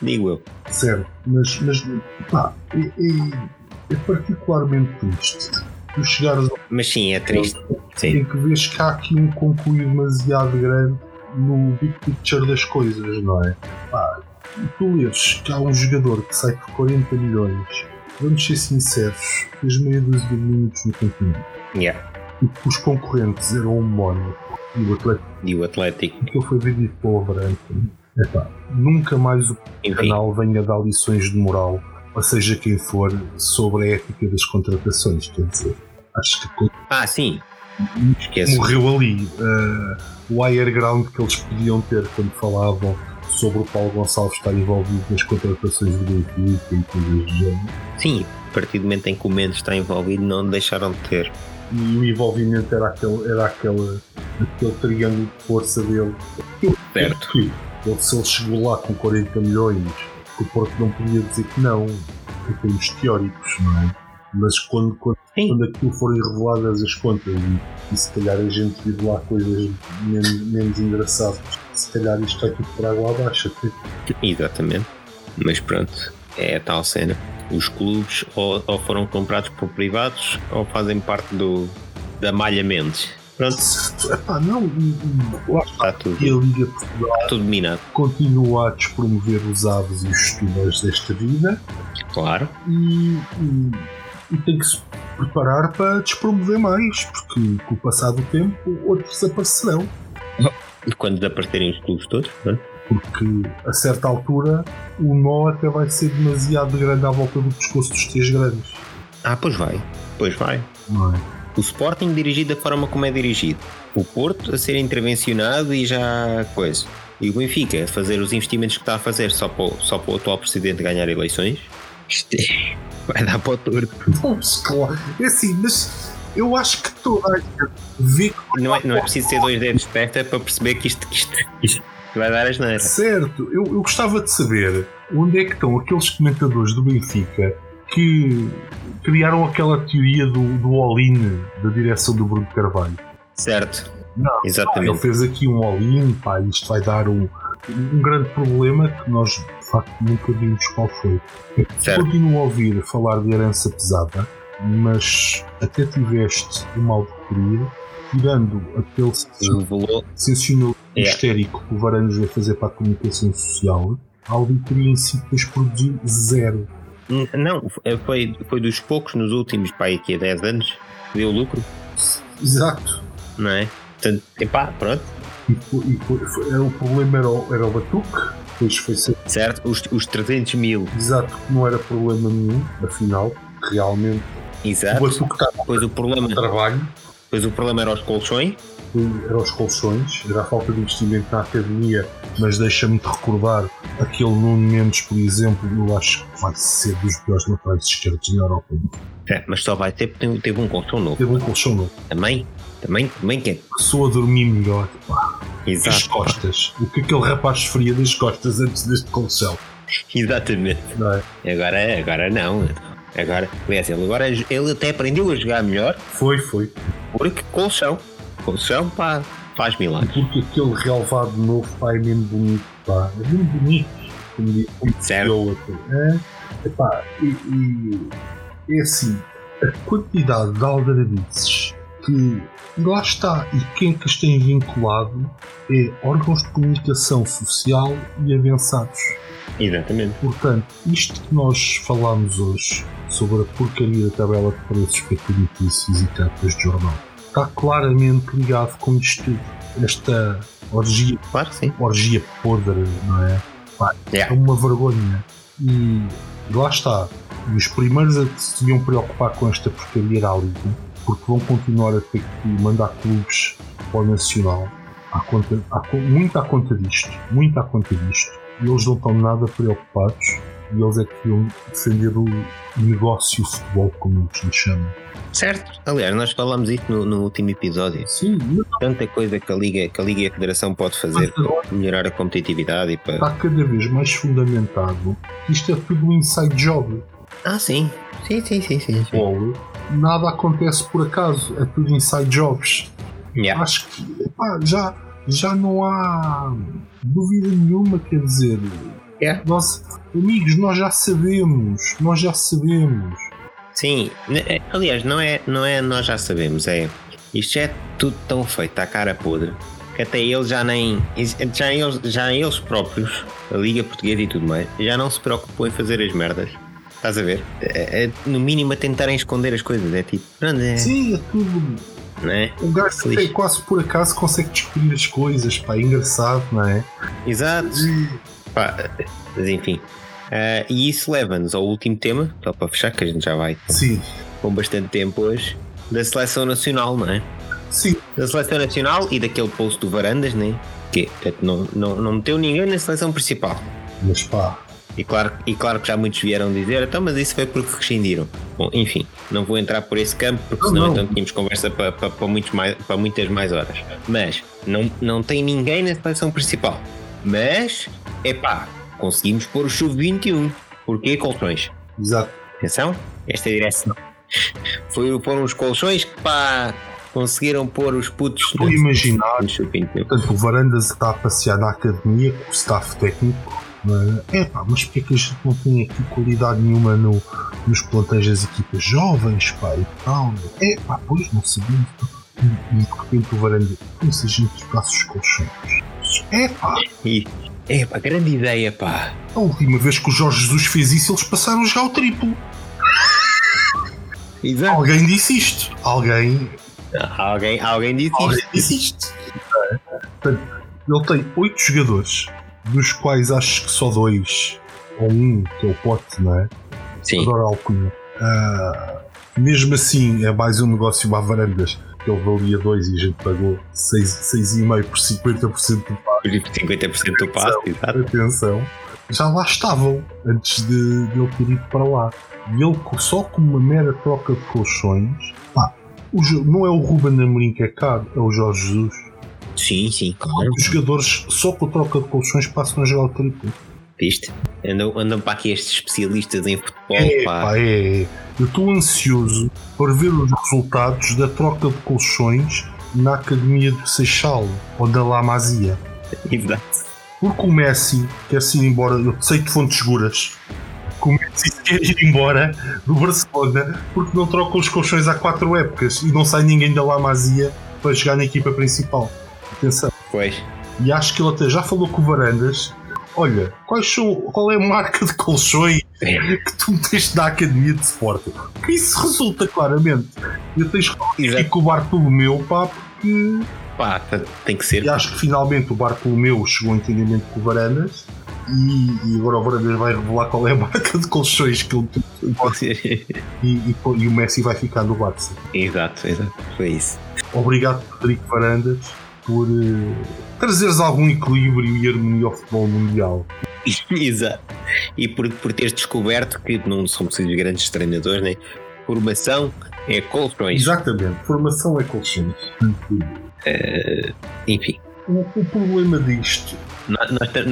Digo eu. Certo, mas é particularmente triste. Tu chegares ao... Mas sim, é triste. Tem que veres que há aqui um concluído demasiado grande no big picture das coisas, não é? Tu lês que há um jogador que sai por 40 milhões, vamos ser sinceros, fez meia dúzia de minutos no campeonato. Yeah. E que os concorrentes eram o Mónaco e o Atlético. E que ele foi vendido para o Overhampton. Nunca mais o canal venha dar lições de moral, ou seja quem for, sobre a ética das contratações. Quer dizer, acho que... sim. Esquece. Morreu ali. O higher ground que eles podiam ter quando falavam sobre o Paulo Gonçalves estar envolvido nas contratações do Benfica e coisas do género. Sim, a partir do momento em que o Mendes está envolvido, não deixaram de ter. E o envolvimento era aquele triângulo de força dele. Certo. Se ele chegou lá com 40 milhões, o Porto não podia dizer que não, em termos teóricos, não é? Mas quando aquilo forem reveladas as contas, e se calhar a gente vive lá coisas menos engraçadas, se calhar isto vai tudo por água abaixo. Exatamente. mas pronto, é a tal cena. Os clubes ou foram comprados por privados ou fazem parte da malha Mendes. Pronto. Epá, não, lá está tudo. A Liga Portugal tudo minado. Continua a despromover os aves e os estudantes desta vida. Claro. E tem que se preparar para despromover mais, porque com o passar do tempo outros desaparecerão. E quando desaparecerem os clubes todos, não é? Porque a certa altura o nó até vai ser demasiado grande à volta do pescoço dos três grandes. Ah, pois vai. Não é? O Sporting dirigido da forma como é dirigido, o Porto a ser intervencionado e já coisa, e o Benfica a fazer os investimentos que está a fazer só para o atual presidente ganhar eleições. Isto vai dar para o torto. Claro, é assim, mas eu acho que toda a gente vê que não é preciso ser dois dedos de perto para perceber que isto vai dar asneira. Certo, eu gostava de saber onde é que estão aqueles comentadores do Benfica que criaram aquela teoria do all-in da direção do Bruno Carvalho. Certo, não, exatamente. Ele fez aqui um all-in, pá, isto vai dar um grande problema que nós de facto nunca vimos qual foi. Certo. Continuo a ouvir falar de herança pesada, mas até tiveste uma autoria, tirando aquele sensacionalismo histérico que o Varanda vai fazer para a comunicação social, a auditoria em si depois produziu zero. Não, foi dos poucos nos últimos, pá, aqui a 10 anos, que deu lucro. Exato. Não é? Portanto, epá, pronto. O problema era o Batuque, depois foi certo. Certo, os 300 mil. Exato, não era problema nenhum, afinal, realmente. Exato. O Batuque estava no trabalho. Pois o problema era os colchões? Era os colchões, era a falta de investimento na academia, mas deixa-me de recordar aquele Nuno Mendes, por exemplo, eu acho que vai ser dos piores laterais esquerdos na Europa. É, mas só vai ter porque teve um colchão novo. Também quer. Só a dormir melhor, pá. Exato. As costas. O que aquele rapaz sofria das costas antes deste colchão. Exatamente. Não é? Agora não. Agora, aliás, ele até aprendeu a jogar melhor. Foi. Porque colchão, pá, faz milagres. Porque aquele relevado novo, pá, é mesmo bonito, pá. É mesmo bonito. Certo. Epá, é assim, a quantidade de aldrabices que lá está, e quem que as tem vinculado é órgãos de comunicação social e avançados. Exatamente. Portanto, isto que nós falámos hoje sobre a porcaria da tabela de preços para turísticos e cartas de jornal está claramente ligado com isto tudo. Esta orgia, claro, orgia podre, não é? Pá, é uma vergonha. E lá está, os primeiros a se deviam preocupar com esta porcaria era a Liga, porque vão continuar a ter que mandar clubes para o Nacional muito à conta disto. Eles não estão nada preocupados e eles é que iam defender o negócio futebol, como eles lhe chamam. Certo, aliás, nós falámos isso no último episódio. Sim, mas... tanta coisa que a Liga e a Federação pode fazer para melhorar a competitividade e para... Está cada vez mais fundamentado. Isto é tudo um inside job. Ah, sim. Futebol, nada acontece por acaso, é tudo inside jobs. Yeah. Acho que já não há dúvida nenhuma, quer dizer, é. Nós, amigos, nós já sabemos. Sim, aliás, não é nós já sabemos, é, isto é tudo tão feito à cara podre, que até eles já eles próprios, a Liga Portuguesa e tudo mais, já não se preocupam em fazer as merdas, estás a ver? É, no mínimo a tentarem esconder as coisas, é tipo, pronto, é... Sim, é tudo... É? O gajo até quase por acaso consegue descobrir as coisas, pá, é engraçado, não é? Exato. Pá, mas enfim, e isso leva-nos ao último tema, só para fechar, que a gente já vai com bastante tempo hoje, da seleção nacional, não é? Sim. Da seleção nacional e daquele post do Varandas, não é? Que não meteu ninguém na seleção principal. Mas pá. E claro que já muitos vieram dizer, então, mas isso foi porque rescindiram. Bom, enfim, não vou entrar por esse campo, porque senão então tínhamos conversa para muitas mais horas. Mas não tem ninguém na seleção principal. Mas, epá, conseguimos pôr o sub-21. Porquê colchões? Exato. Atenção, esta é a direção. Foi pôr uns colchões que, pá, conseguiram pôr os putos. Estou a imaginar, portanto, o Varandas está a passear na academia com o staff técnico. Mas porque é que a gente não tem aqui qualidade nenhuma nos plantéis das equipas jovens, pá, e tal? Pois não sabia. E de repente o Varanda, como se a gente jogasse os colchões? Grande ideia, pá. A última vez que o Jorge Jesus fez isso, eles passaram já o triplo. Exato. Alguém disse isto. Alguém disse isto. Portanto, ele tem 8 jogadores, dos quais acho que só 2 ou 1, que é o Porto, não é? Sim. Adoro Alcunha. Mesmo assim, é mais um negócio para Varandas, que ele valia 2 e a gente pagou 6,5 por 50% do passe. 50% do passe, exato. Atenção, já lá estavam, antes de ele ter ido para lá. E ele, só com uma mera troca de colchões, não é o Ruben Amorim que é caro, é o Jorge Jesus. Sim, claro. Os jogadores só com a troca de colchões passam a jogar o triplo. Viste? Andam para aqui estes especialistas em futebol. Eu estou ansioso por ver os resultados da troca de colchões na Academia do Seixal ou da La Masia. Exato. Porque o Messi quer se ir embora, eu sei de fontes seguras, que o Messi quer ir embora do Barcelona porque não trocam os colchões há 4 épocas e não sai ninguém da La Masia para jogar na equipa principal. Atenção. Pois. E acho que ele até já falou com o Varandas. Olha, qual é a marca de colchões que tu meteste na Academia de Sporting? Porque isso resulta claramente. Eu tenho que com o Bartolomeu, porque... tem que ser. E acho que finalmente o Bartolomeu chegou a um entendimento com o Varandas e agora o Varandas vai revelar qual é a marca de colchões que ele tem. E o Messi vai ficar no Barça. Exato. Foi isso. Obrigado, Rodrigo Varandas, por trazeres algum equilíbrio e harmonia ao futebol mundial. Exato. E por teres descoberto que não são precisos grandes treinadores, né? Formação é colchões. Exatamente, formação é colchões. Enfim. O problema disto... Nós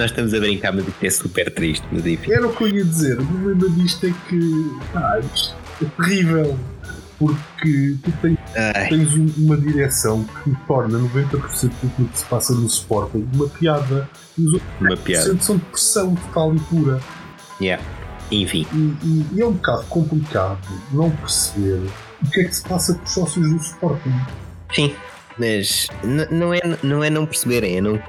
estamos a brincar, mas isto é super triste. Mas enfim. Era o que eu ia dizer. O problema disto é que... isto é terrível. Porque tu tens uma direção que torna 90% do que se passa no Sporting uma piada. E os outros 10% são de pressão total e pura. Yeah. Enfim. E é um bocado complicado não perceber o que é que se passa com os sócios do Sporting. Sim, mas não é não perceberem, é não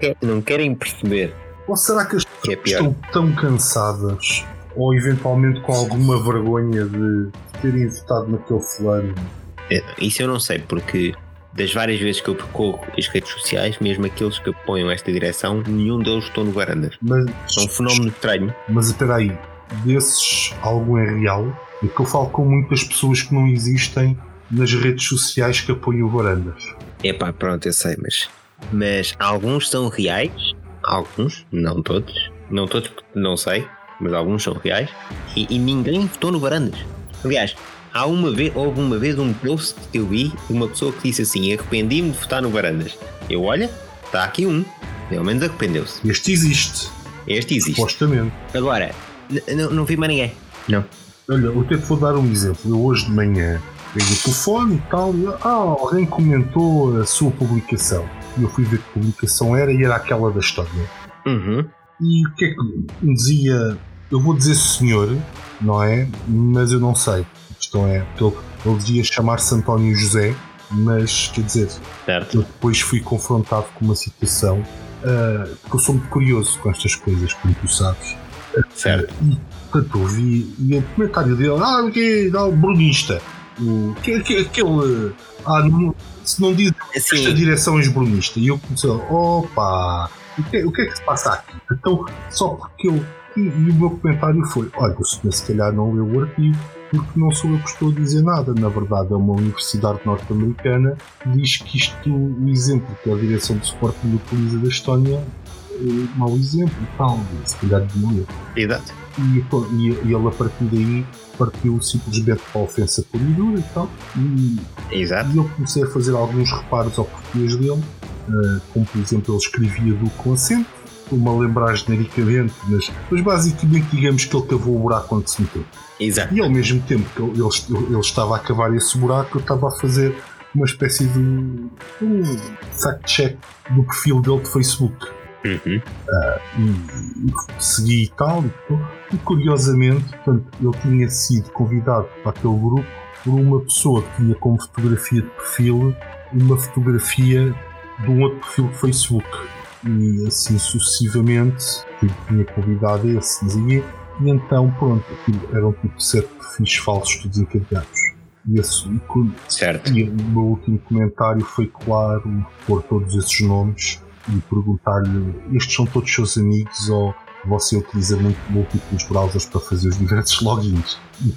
querem perceber. Ou será que as pessoas estão tão cansadas ou eventualmente com alguma vergonha de terem votado naquele fulano? Isso eu não sei, porque das várias vezes que eu percorro as redes sociais, mesmo aqueles que apoiam esta direção, nenhum deles estão no Varandas. É um fenómeno estranho. Mas espera aí, desses algum é real? É que eu falo com muitas pessoas que não existem nas redes sociais que apoiam o Varandas. Pronto, eu sei, mas alguns são reais, alguns, não todos porque não sei, mas alguns são reais e ninguém votou no Varandas. Aliás, houve uma vez um post que eu vi de uma pessoa que disse assim: arrependi-me de votar no Varandas. Eu, olha, está aqui um. Pelo menos arrependeu-se. Este existe. Supostamente. Agora, não vi mais ninguém. Não. Olha, eu até te vou dar um exemplo. Eu hoje de manhã peguei o telefone e tal. Alguém comentou a sua publicação. E eu fui ver que publicação era e era aquela da história. Uhum. E o que é que me dizia? Eu vou dizer senhor, não é? Mas eu não sei. A questão é, ele dizia chamar-se António José, mas quer dizer, certo. Eu depois fui confrontado com uma situação, porque eu sou muito curioso com estas coisas, como tu sabes. Certo. E portanto eu vi o comentário dele, o que é o brunista? Aquele. Se não diz assim, esta direção é brunista. E eu comecei, o que é que se passa aqui? Então, só porque eu. E o meu comentário foi: olha, o senhor se calhar não leu o artigo, porque não sou eu que estou a dizer nada. Na verdade, é uma universidade norte-americana que diz que isto, o exemplo que a direção de Sporting utiliza da Estónia é mau exemplo, se calhar de não ler. Exato. E ele, a partir daí, partiu simplesmente para a ofensa por e tal. Exato. E eu comecei a fazer alguns reparos ao português dele, como por exemplo, ele escrevia do consente. Uma lembrar genericamente, mas basicamente digamos que ele cavou o buraco onde se meteu. Exato. E ao mesmo tempo que ele estava a cavar esse buraco, eu estava a fazer uma espécie de fact-check do perfil dele de Facebook. Uhum. E segui e tal, e curiosamente, portanto, ele tinha sido convidado para aquele grupo por uma pessoa que tinha como fotografia de perfil uma fotografia de um outro perfil do Facebook, e assim sucessivamente tinha convidado esse, dizia, e então pronto, eram tipo 7 perfis falsos desencadeados. Certo. E o meu último comentário foi claro por todos esses nomes e perguntar-lhe: estes são todos seus amigos ou você utiliza muito múltiplos browsers para fazer os diversos logins? E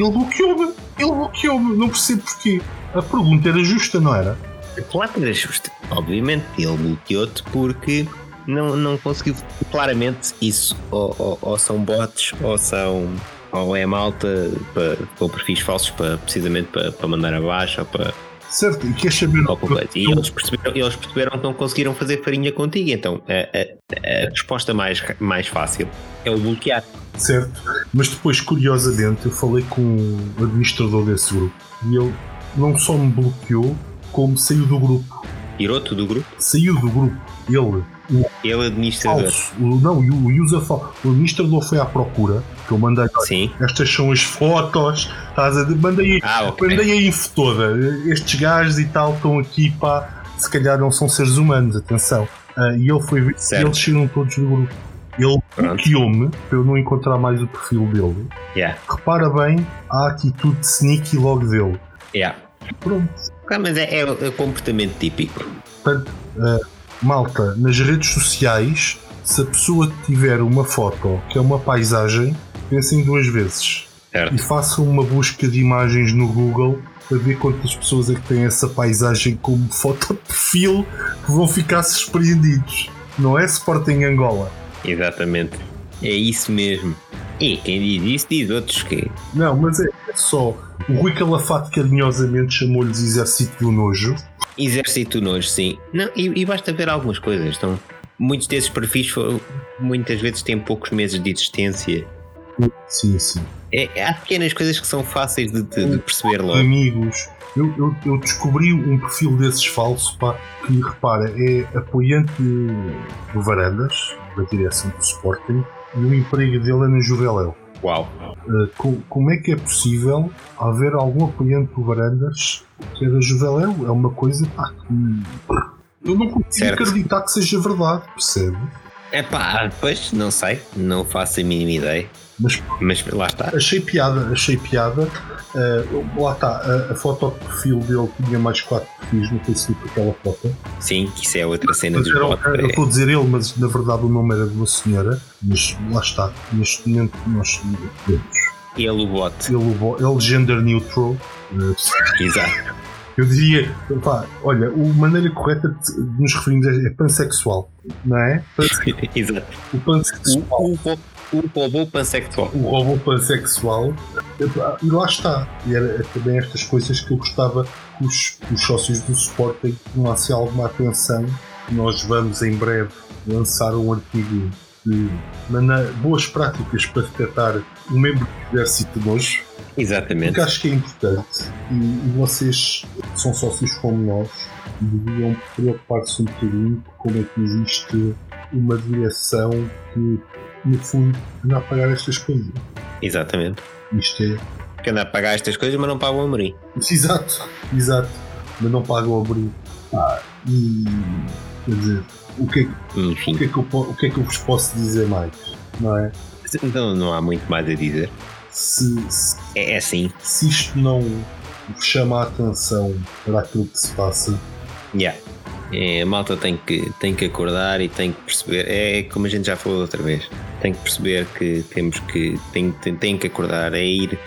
ele bloqueou-me, não percebo porquê. A pergunta era justa, não era? A plata era justa, obviamente. Ele bloqueou-te porque não conseguiu claramente isso, ou são bots ou é malta com perfis falsos precisamente para mandar abaixo ou para... Certo, e queres saber... E eles perceberam que não conseguiram fazer farinha contigo, então a resposta mais fácil é o bloquear. Certo, mas depois, curiosamente, eu falei com o administrador desse grupo e ele não só me bloqueou, como saiu do grupo. Tirou-te do grupo? Saiu do grupo, ele administrador. Falso. Não, o administrador foi à procura, que eu mandei. Sim. Estas são as fotos, mandei a info toda. Estes gajos e tal estão aqui, pá, se calhar não são seres humanos, atenção. E ele foi ver se eles saíram todos do grupo. Ele bloqueou-me para eu não encontrar mais o perfil dele. Yeah. Repara bem a atitude sneaky logo dele. Yeah. Pronto. Claro, mas é o comportamento típico. Portanto, malta, nas redes sociais, se a pessoa tiver uma foto que é uma paisagem, pensem 2 vezes. Certo. E façam uma busca de imagens no Google para ver quantas pessoas é que têm essa paisagem como foto de perfil, que vão ficar surpreendidos. Não é Sporting Angola. Exatamente. É isso mesmo. E quem diz isso diz outros que... Não, mas é só... O Rui Calafate carinhosamente chamou-lhes Exército do Nojo. Exército do Nojo, sim. Não, e basta ver algumas coisas. Então, muitos desses perfis muitas vezes têm poucos meses de existência. Sim. Há pequenas coisas que são fáceis de perceber logo. Amigos, eu descobri um perfil desses falso, pá, que, repara, é apoiante de Varandas, da direção do Sporting, e o emprego dele é no Juveléu. Uau. Como é que é possível haver algum apoiante do Varandas que é da Juveléu? É uma coisa que eu não consigo acreditar que seja verdade, percebe? É pá, pois, não sei, não faço a mínima ideia. Mas lá está. Achei piada. Lá está, a foto de perfil dele tinha mais 4 perfis no Facebook, aquela foto. Sim, que isso é outra cena do voto. Eu estou a dizer ele, mas na verdade o nome era de uma senhora. Mas lá está, neste momento nós temos. Ele o bote. Ele gender neutral. Exato. Eu diria, pá, olha, a maneira correta de nos referirmos é pansexual, não é? Exato. O pansexual. O robô pansexual. E lá está. E era também estas coisas que eu gostava que os sócios do Sporting tomassem alguma atenção. Nós vamos em breve lançar um artigo de boas práticas para detectar um membro do Exército de hoje. Exatamente. Que acho que é importante. E vocês, que são sócios como nós, deviam preocupar-se um bocadinho com como é que existe uma direção que, no fundo, anda a pagar estas coisas. Exatamente. Isto é... Que anda a pagar estas coisas, mas não pagam o Amorim. Exato. Mas não pagam o Amorim. E... Quer dizer, o que é que eu vos posso dizer mais? Não é? Então não há muito mais a dizer. É assim. Se isto não vos chama a atenção para aquilo que se passa... Yeah. A malta tem que acordar e tem que perceber, é como a gente já falou outra vez, tem que perceber que tem que acordar, é ir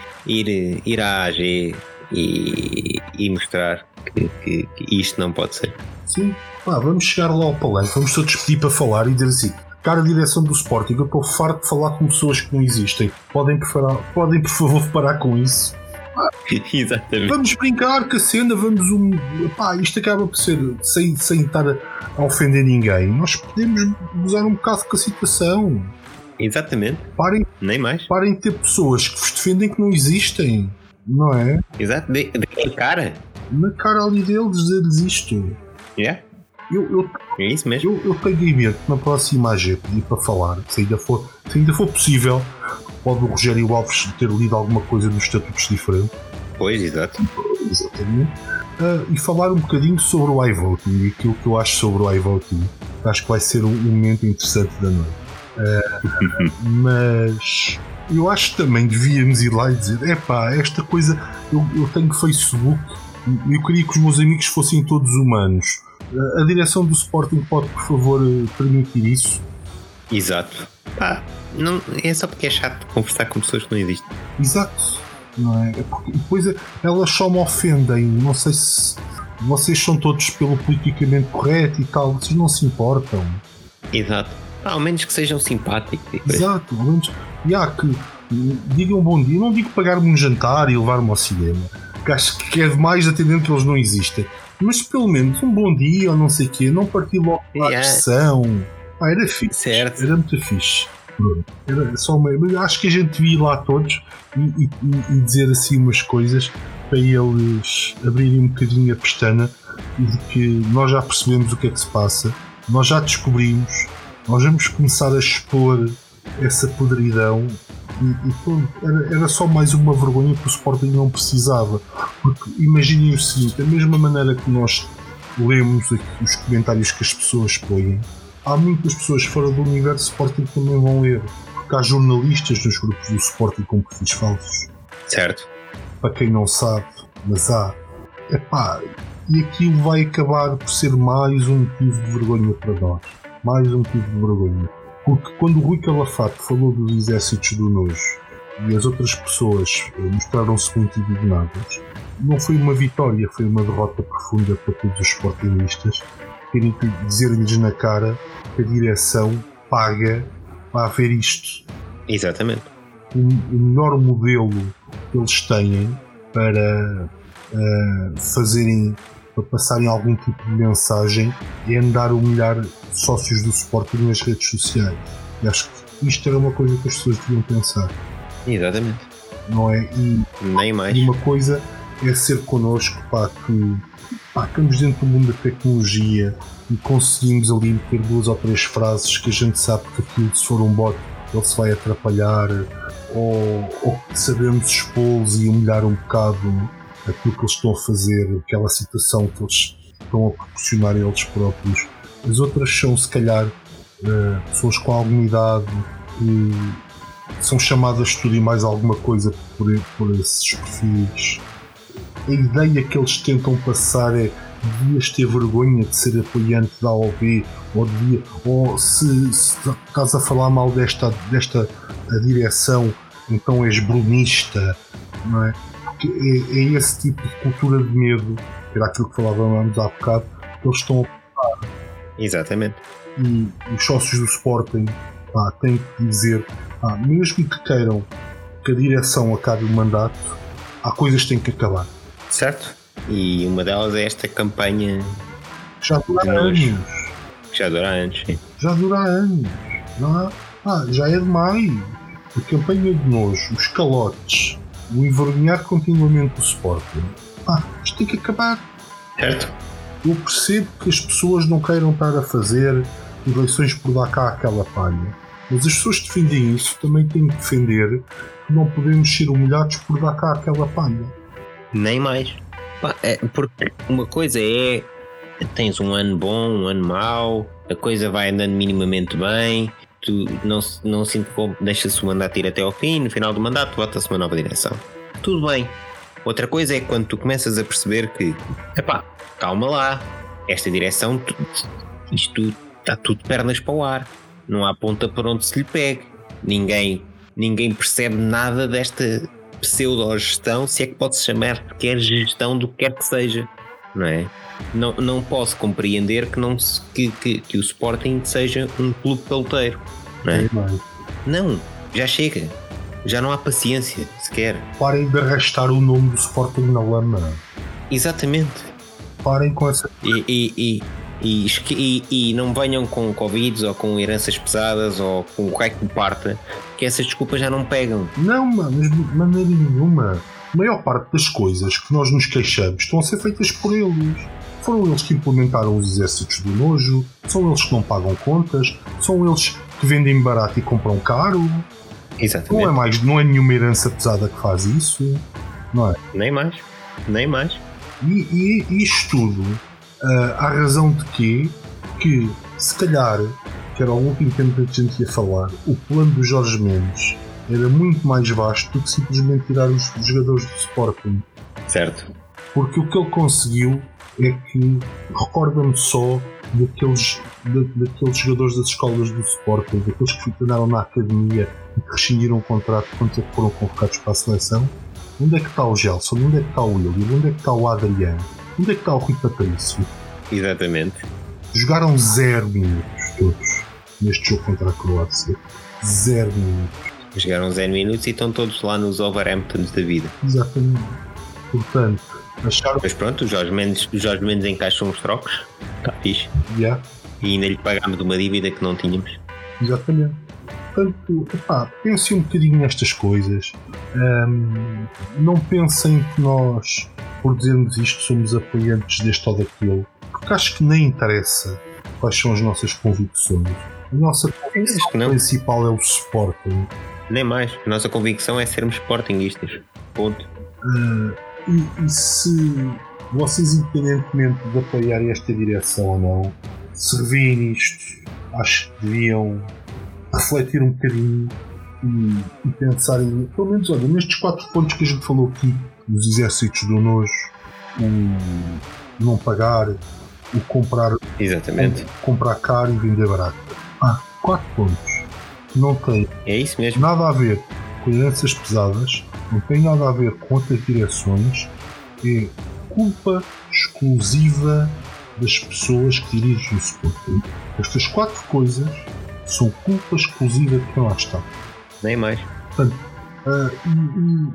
à AG e mostrar que isto não pode ser. Sim, vamos chegar lá ao palanque, vamos só despedir para falar e dizer assim: cara, a direção do Sporting, eu estou farto de falar com pessoas que não existem, podem por favor parar com isso. Exatamente. Vamos brincar com a cena, isto acaba por ser sem estar a ofender ninguém. Nós podemos usar um bocado com a situação. Exatamente. Parem de ter pessoas que vos defendem que não existem, não é? Exato, na cara ali deles dizer-lhes isto. Yeah. É isso mesmo. Eu tenho a ideia que na próxima AG pedir para falar, se ainda for possível, pode o Rogério Alves ter lido alguma coisa nos estatutos diferentes. Pois, exato. Exatamente. E falar um bocadinho sobre o iVoting e aquilo que eu acho sobre o iVoting. Acho que vai ser um momento interessante da noite. Mas eu acho que também devíamos ir lá e dizer: epá, esta coisa, eu tenho Facebook, eu queria que os meus amigos fossem todos humanos. A direção do Sporting pode, por favor, permitir isso? Exato. Pá, não, é só porque é chato conversar com pessoas que não existem. Exato. Não é? Porque depois elas só me ofendem. Não sei se vocês são todos pelo politicamente correto e tal. Vocês não se importam. Exato. Ah, ao menos que sejam simpáticos. Exato. Ao menos que digam bom dia. Eu não digo pagar-me um jantar e levar-me ao cinema, que acho que é demais atendendo que eles não existem. Mas pelo menos um bom dia ou não sei o quê. Não partir logo para a pressão. Ah, era fixe. Certo. Era muito fixe. Era só uma... Acho que a gente devia ir lá todos e dizer assim umas coisas para eles abrirem um bocadinho a pestana de que nós já percebemos o que é que se passa, nós já descobrimos, nós vamos começar a expor essa podridão e pronto. Era só mais uma vergonha que o Sporting não precisava, porque imaginem o seguinte: da mesma maneira que nós lemos aqui os comentários que as pessoas põem, há muitas pessoas fora do universo Sporting que também vão ler, porque há jornalistas nos grupos do Sporting com perfis falsos. Certo. Para quem não sabe, mas há. Epá, e aquilo vai acabar por ser mais um motivo de vergonha para nós. Mais um motivo de vergonha. Porque quando o Rui Calafate falou dos exércitos do nojo e as outras pessoas mostraram-se muito indignadas, não foi uma vitória, foi uma derrota profunda para todos os sportingistas. Terem que dizer-lhes na cara que a direção paga para haver isto. Exatamente. O melhor modelo que eles têm para para passarem algum tipo de mensagem é andar a humilhar sócios do Sporting nas redes sociais. E acho que isto era uma coisa que as pessoas deviam pensar. Exatamente. Não é? E nem mais. Uma coisa é ser connosco, pá, que estamos dentro do mundo da tecnologia e conseguimos ali meter 2 ou 3 frases que a gente sabe que aquilo, se for um bot, ele se vai atrapalhar, ou que sabemos expô-los e humilhar um bocado aquilo que eles estão a fazer, aquela situação que eles estão a proporcionar a eles próprios. As outras são, se calhar, pessoas com alguma idade que são chamadas de tudo e mais alguma coisa por esses perfis. A ideia que eles tentam passar é: devias ter vergonha de ser apoiante da AOB, ou se estás a falar mal desta a direção, então és brunista, não é? Porque é esse tipo de cultura de medo, que era aquilo que falávamos há bocado, que eles estão a passar. Exatamente. E os sócios do Sporting têm que dizer, mesmo que queiram que a direção acabe o mandato, há coisas que têm que acabar. Certo? E uma delas é esta campanha que já dura anos. Já é demais. A campanha de nojo, os calotes, o envergonhar continuamente o Sporting. Isto tem que acabar. Certo? Eu percebo que as pessoas não queiram estar a fazer eleições por dar cá aquela palha, mas as pessoas que defendem isso também têm que defender que não podemos ser humilhados por dar cá aquela palha. Nem mais. Porque uma coisa é: tens um ano bom, um ano mau, a coisa vai andando minimamente bem, tu não se interrompe, deixa-se o mandato ir até ao fim, no final do mandato vota-se uma nova direção. Tudo bem. Outra coisa é quando tu começas a perceber que, calma lá, esta direção, isto está tudo pernas para o ar, não há ponta para onde se lhe pegue, ninguém percebe nada desta pseudo-gestão, se é que pode-se chamar qualquer gestão do que quer que seja, não é? Não posso compreender que o Sporting seja um clube peloteiro, não é? Não, já chega, já não há paciência sequer. Parem de arrastar o nome do Sporting na lama. Exatamente. Parem com essa... E não venham com Covid ou com heranças pesadas ou com o que é que parta, que essas desculpas já não pegam. Não, mas de maneira nenhuma. A maior parte das coisas que nós nos queixamos estão a ser feitas por eles. Foram eles que implementaram os exércitos do nojo? São eles que não pagam contas? São eles que vendem barato e compram caro? Exatamente. Não é mais, não é nenhuma herança pesada que faz isso, não é? Nem mais, nem mais. E isto tudo, à razão de quê? Que, se calhar, que era o último tempo que a gente ia falar, o plano do Jorge Mendes era muito mais vasto do que simplesmente tirar os jogadores do Sporting. Certo. Porque o que ele conseguiu é que, recorda-me só daqueles jogadores das escolas do Sporting, daqueles que andaram na academia e que rescindiram o contrato quando foram convocados para a seleção, onde é que está o Gelson, onde é que está o William, onde é que está o Adriano, onde é que está o Rui Patrício? Exatamente. Jogaram 0 minutos todos neste jogo contra a Croácia. 0 minutos. Jogaram 0 minutos e estão todos lá nos Overhamptons da vida. Exatamente. Portanto, acharam... Mas pronto, o Jorge Mendes encaixam os trocos. Está fixe. Yeah. E ainda lhe pagámos de uma dívida que não tínhamos. Exatamente. Portanto, epá, pensem um bocadinho nestas coisas. Não pensem que nós, por dizermos isto, somos apoiantes deste ou daquilo. Porque acho que nem interessa quais são as nossas convicções. A nossa convicção principal é o Sporting. Nem mais. A nossa convicção é sermos Sportingistas. Ponto. E se vocês, independentemente de apoiar esta direção ou não, se revêem nisto, acho que deviam refletir um bocadinho e pensarem, pelo menos, olha, nestes 4 pontos que a gente falou aqui, os exercícios do nojo, o não pagar, o comprar, exatamente. O comprar caro e vender barato. 4 pontos. Não tem é isso mesmo. Nada a ver com heranças pesadas, não tem nada a ver com outras direções, é culpa exclusiva das pessoas que dirigem o Sporting. Estas 4 coisas são culpa exclusiva de quem lá está. Nem mais. Portanto,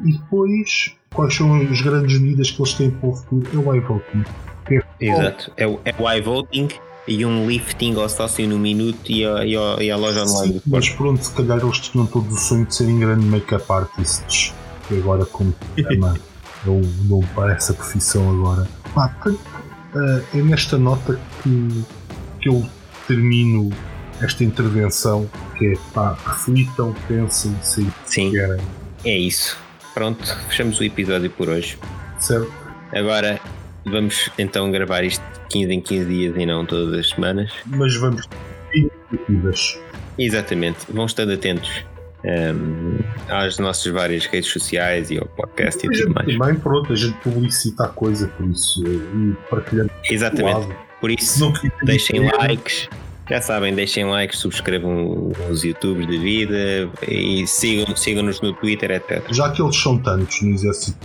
e depois, quais são as grandes medidas que eles têm para o futuro? É o iVoting. Exato, é o iVoting e um lifting ao sócio no minuto e a loja online. Sim, mas pronto, se calhar eles tinham todo o sonho de serem grandes make-up artists. E agora, como eu dou para essa profissão agora. É nesta nota que eu termino esta intervenção, que é reflitam, pensem, se querem. É isso. Pronto, fechamos o episódio por hoje. Certo. Agora vamos então gravar isto 15 em 15 dias e não todas as semanas. Mas vamos ter iniciativas. Exatamente. Vão estando atentos às nossas várias redes sociais e ao podcast e tudo mais. Também, pronto, a gente publicita a coisa, por isso, e partilhamos. Exatamente. Por isso, não deixem likes. Já sabem, deixem likes, subscrevam os YouTubes da vida e sigam-nos no Twitter, etc. Já que eles são tantos no exército,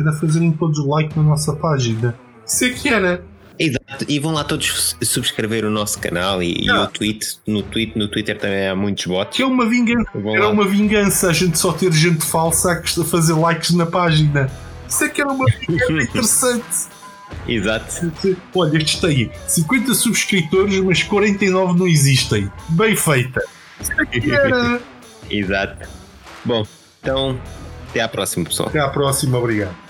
era fazerem todos like na nossa página. Isso é que era. Exato, e vão lá todos subscrever o nosso canal e o tweet. No Twitter também há muitos bots. Que é uma vingança. Era uma vingança a gente só ter gente falsa a fazer likes na página. Isso é que era uma vingança interessante. Exato. Olha, este está aí 50 subscritores, mas 49 não existem. Bem feita. Exato. Bom, então até à próxima, pessoal. Até à próxima, obrigado.